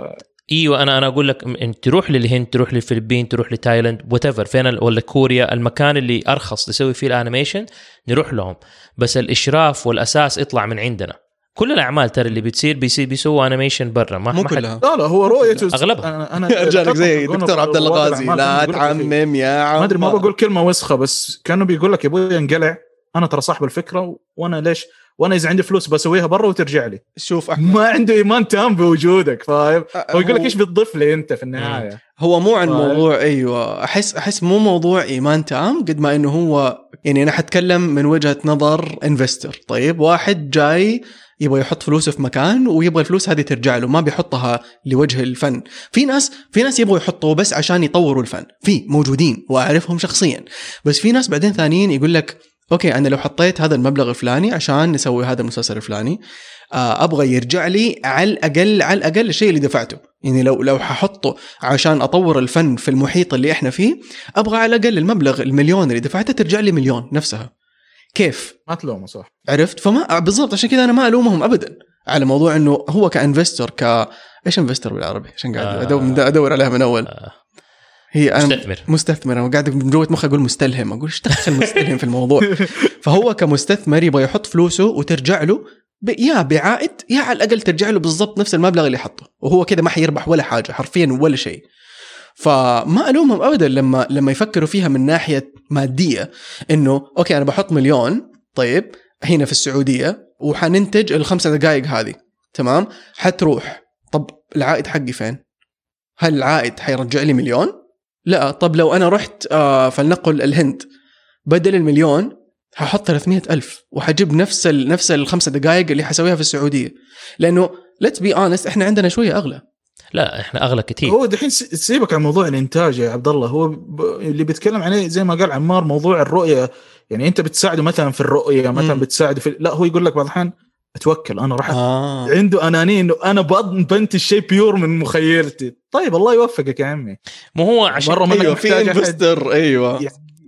إيوه أنا أقول لك أنت تروح للهند تروح للفلبين تروح لتايلاند وتفر فين ولا كوريا، المكان اللي أرخص تسوي فيه الأنيميشن نروح لهم، بس الإشراف والأساس يطلع من عندنا. كل الأعمال ترى اللي بيصير بيسووا أنيميشن برا ما كلها لا هو رؤية أغلبها. أنا أرجعلك زي دكتور عبد الله غازي لا تعمم يا عم ما أدري ما بقول كلمة وسخة بس كانوا بيقول لك يا أبوي انقلع أنا ترى صاحب الفكرة وأنا ليش وانا اذا عندي فلوس بسويها برا وترجع لي. شوف احمد ما عنده ايمان تام بوجودك فاهم، هو يقول لك ايش بتضيف لي انت في النهايه، هو مو عن موضوع ايوه احس مو موضوع ايمان تام قد ما انه هو يعني انا حتكلم من وجهه نظر انفستر. طيب واحد جاي يبغى يحط فلوسه في مكان ويبغى الفلوس هذه ترجع له، ما بيحطها لوجه الفن. في ناس يبغوا يحطوا بس عشان يطوروا الفن، في موجودين واعرفهم شخصيا، بس في ناس بعدين ثانيين يقول لك اوكي انا لو حطيت هذا المبلغ الفلاني عشان نسوي هذا المسلسل الفلاني ابغى يرجع لي على الاقل الشيء اللي دفعته. يعني لو ححطه عشان اطور الفن في المحيط اللي احنا فيه ابغى على الاقل المبلغ المليون اللي دفعته ترجع لي مليون نفسها. كيف ما تلومه صح عرفت؟ فما بالضبط عشان كذا انا ما الومهم ابدا على موضوع انه هو كانفستور ايش انفستور بالعربي عشان قاعد ادور عليها من اول هي أنا مستثمر. أنا قاعد من جوة مخي أقول مستلهم، أقول إيش دخل مستلهم في الموضوع؟ فهو كمستثمر يبغى يحط فلوسه وترجع له يا بعائد يا على الأقل ترجع له بالضبط نفس المبلغ اللي حطه، وهو كده ما حيربح ولا حاجة حرفيا ولا شيء. فما ألومهم أبدا لما يفكروا فيها من ناحية مادية إنه أوكي أنا بحط مليون طيب هنا في السعودية وحننتج الخمسة دقائق هذه تمام حتروح، طب العائد حقي فين؟ هل العائد حيرجع لي مليون؟ لا. طب لو أنا رحت فلنقل الهند بدل المليون هحط 300,000 وحجيب نفس الخمسة دقائق اللي حسويها في السعودية، لأنه let's be honest إحنا عندنا شوية أغلى. لا إحنا أغلى كتير. هو دحين سيبك عن موضوع الإنتاج يا عبد الله، هو اللي بيتكلم عليه زي ما قال عمار موضوع الرؤية. يعني أنت بتساعده مثلا في الرؤية مثلا بتساعده في لا هو يقول لك بعض الحين اتوكل انا راح عنده انانيه انه انا بنت الشيء بيور من مخيلتي. طيب الله يوفقك يا عمي. مو هو عشان مره ما محتاج انفستر. ايوه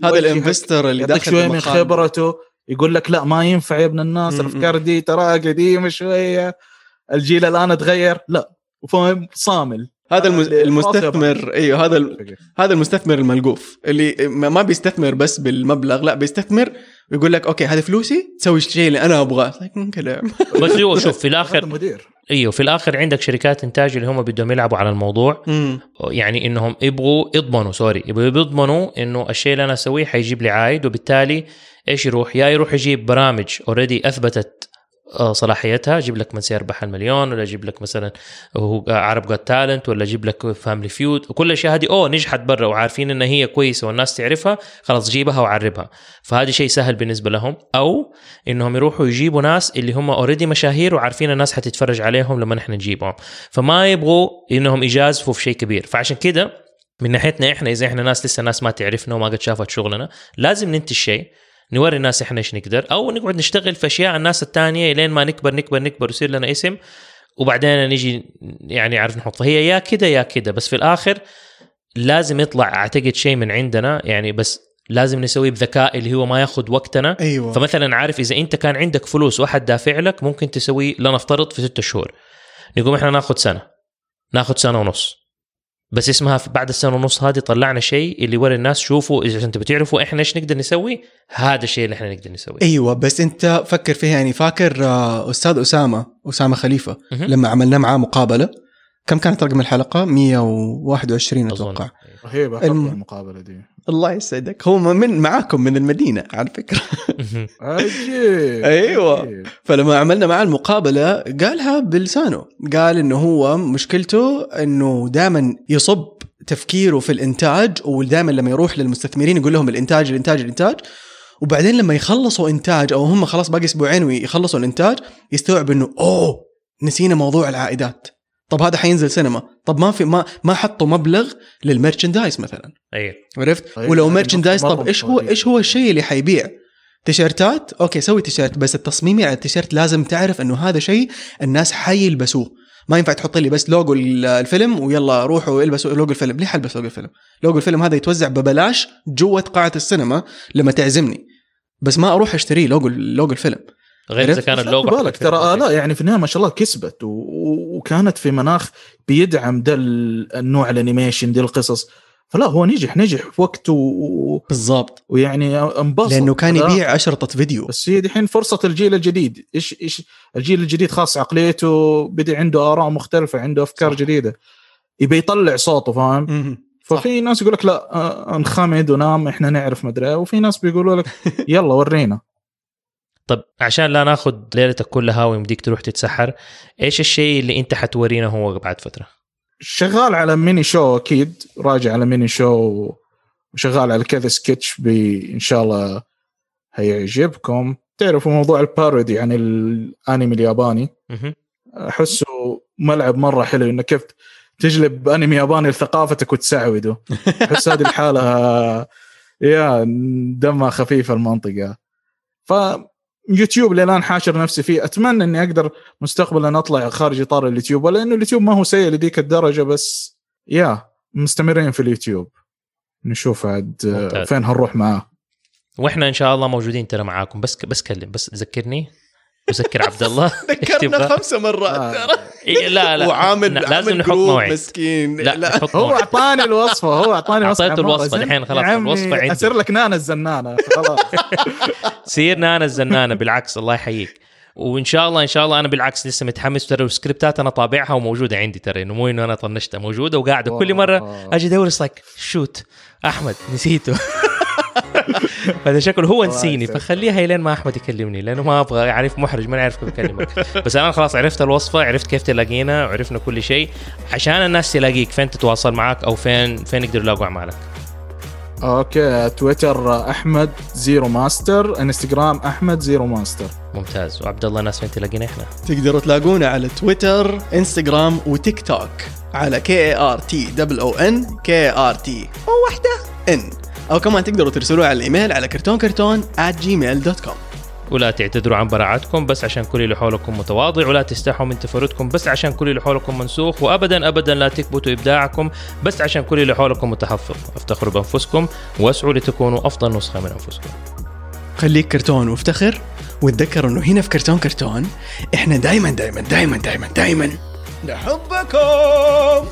هذا الانفستر اللي داخل شويه من خبرته يقول لك لا ما ينفع يا ابن الناس الافكار دي ترى قديمه شويه الجيل الان اتغير لا وفاهم صامل. هذا المستثمر. ايوه هذا المستثمر الملقوف اللي ما بيستثمر بس بالمبلغ لا بيستثمر ويقول لك اوكي هذه فلوسي تسوي الشيء اللي انا ابغاه. بس هو شوف في الاخر ايوه في الاخر عندك شركات انتاج اللي هم بدهم يلعبوا على الموضوع يعني انهم يبغوا يضمنوا انه الشيء اللي انا اسويه حيجيب لي عائد وبالتالي ايش يروح يا يروح يجيب برامج اوريدي اثبتت صلاحيتها اجيب لك من سيربح المليون ولا اجيب لك مثلا هو عرب جوت تالنت ولا اجيب لك فاملي فيود وكل الاشياء هذه نجحت برا وعارفين ان هي كويسه والناس تعرفها خلاص جيبها وعربها. فهذا شيء سهل بالنسبه لهم او انهم يروحوا يجيبوا ناس اللي هم اوريدي مشاهير وعارفين الناس حتتفرج عليهم لما نحن نجيبهم فما يبغوا انهم يجازفوا في شيء كبير. فعشان كده من ناحيتنا احنا اذا احنا ناس لسه الناس ما تعرفنا وما قد شافت شغلنا لازم ننتج شيء نوري الناس إحنا إيش نقدر أو نقعد نشتغل في أشياء الناس التانية لين ما نكبر نكبر نكبر ويصير لنا اسم وبعدين نيجي يعني عارف نحط. هي يا كده يا كده بس في الآخر لازم يطلع أعتقد شيء من عندنا يعني بس لازم نسويه بذكاء اللي هو ما ياخد وقتنا. أيوة. فمثلا عارف إذا أنت كان عندك فلوس واحد دافع لك ممكن تسويه لنفترض في 6 شهور نقوم إحنا ناخد سنة ونص بس اسمها بعد السنة ونص هذه طلعنا شيء اللي ورا الناس شوفوا إذا أنت بتعرفوا إحنا إيش نقدر نسوي هذا الشيء اللي إحنا نقدر نسويه. أيوة بس أنت فكر فيها يعني فاكر أستاذ أسامة خليفة لما عملنا معاه مقابلة كم كانت رقم الحلقة 121 أتوقع. رهيبة المقابلة دي الله يسعدك هو من معاكم من المدينة على فكرة. أيوة فلما عملنا معاه المقابلة قالها بلسانه قال إنه هو مشكلته إنه دائما يصب تفكيره في الإنتاج ودائما لما يروح للمستثمرين يقول لهم الإنتاج وبعدين لما يخلصوا إنتاج أو هم خلاص باقي أسبوعين ويخلصوا الإنتاج يستوعب إنه أوه نسينا موضوع العائدات. طب هذا حينزل سينما طب ما حطوا مبلغ للميرشندايز مثلا. ايوه عرفت ولو ميرشندايز طب ايش هو الشيء اللي حيبيع تيشيرتات اوكي سوي تيشيرت بس التصميم على التيشيرت لازم تعرف انه هذا شيء الناس حيلبسوه ما ينفع تحط لي بس لوجو الفيلم ويلا روحوا البسوا لوجو الفيلم. ليه حلبس لوجو الفيلم هذا يتوزع ببلاش جوه قاعة السينما لما تعزمني بس ما اروح اشتري لوجو الفيلم غير إذا كان اللوجو بالك ترى لا يعني في النهاية ما شاء الله كسبت وكانت في مناخ بيدعم ده النوع الانيميشن دي القصص فلا هو نجح في وقته بالضبط ويعني انبسط لأنه كان يبيع 10 فيديو. بس هي دحين فرصة الجيل الجديد إيش الجيل الجديد خاص عقليته بدأ عنده آراء مختلفة عنده أفكار صح. جديدة يبي يطلع صوته فاهم ففي ناس يقول لك لا نخمد ونام إحنا نعرف مدري وفي ناس بيقولوا لك يلا ورينا. طب عشان لا ناخد ليلتك كلها ويمديك تروح تتسحر ايش الشيء اللي انت حتورينا هو بعد فترة؟ شغال على ميني شو اكيد راجع على ميني شو وشغال على كذا سكتش ان شاء الله هيعجبكم. تعرفوا موضوع البارودي عن الانمي الياباني احسه ملعب مرة حلو انك كيف تجلب انمي ياباني لثقافتك وتساعده. احس هذه الحالة يا دمها خفيفة المنطقة ف يوتيوب اللي الآن حاشر نفسي فيه أتمنى أني أقدر مستقبلا أن أطلع خارج إطار اليوتيوب لأنه اليوتيوب ما هو سيء لديك الدرجة بس مستمرين في اليوتيوب نشوف عاد فين هنروح معاه وإحنا إن شاء الله موجودين ترى معاكم بس كلم بس ذكرني وذكر عبد الله ذكرنا 5 مرات ترى لا وعامل لازم نحط موعد مسكين لا هو اعطاني الوصفه اعطيته الوصفه الحين خلاص الوصفه عندي اصير لك نانا الزنانه خلاص سير نانا الزنانه بالعكس الله يحييك وان شاء الله انا بالعكس لسه متحمس ترى السكريبتات انا طابعها وموجوده عندي ترى انه مو انه انا طنشتها موجوده وقاعده كل مره اجي ادور لك شوت احمد نسيته هذا شكله هو نسيني فخليها لين ما أحمد يكلمني لأنه ما أبغى أعرف محرج ما أعرف كيف أكلمك بس أنا خلاص عرفت الوصفة عرفت كيف تلاقينا وعرفنا كل شيء عشان الناس تلاقيك فين تتواصل معك أو فين يقدر يلاقوا معك. أوكي تويتر أحمد 0 ماستر إنستغرام أحمد 0 ماستر. ممتاز. وعبد الله الناس فين تلاقينا إحنا؟ تقدروا تلاقونا على تويتر إنستغرام وتيك توك على KARTONKRT أو واحدة أو كمان تقدروا ترسلوا على الإيميل على كرتون@gmail.com. ولا تعتذروا عن براعتكم بس عشان كل اللي حولكم متواضع، ولا تستحوا من تفردكم بس عشان كل اللي حولكم منسوخ، وابدا ابدا لا تكبتوا ابداعكم بس عشان كل اللي حولكم متحفظ. افتخروا بانفسكم واسعوا لتكونوا افضل نسخه من انفسكم. خليك كرتون وافتخر، وتذكروا انه هنا في كرتون كرتون احنا دايما دايما دايما دايما دايما نحبكم.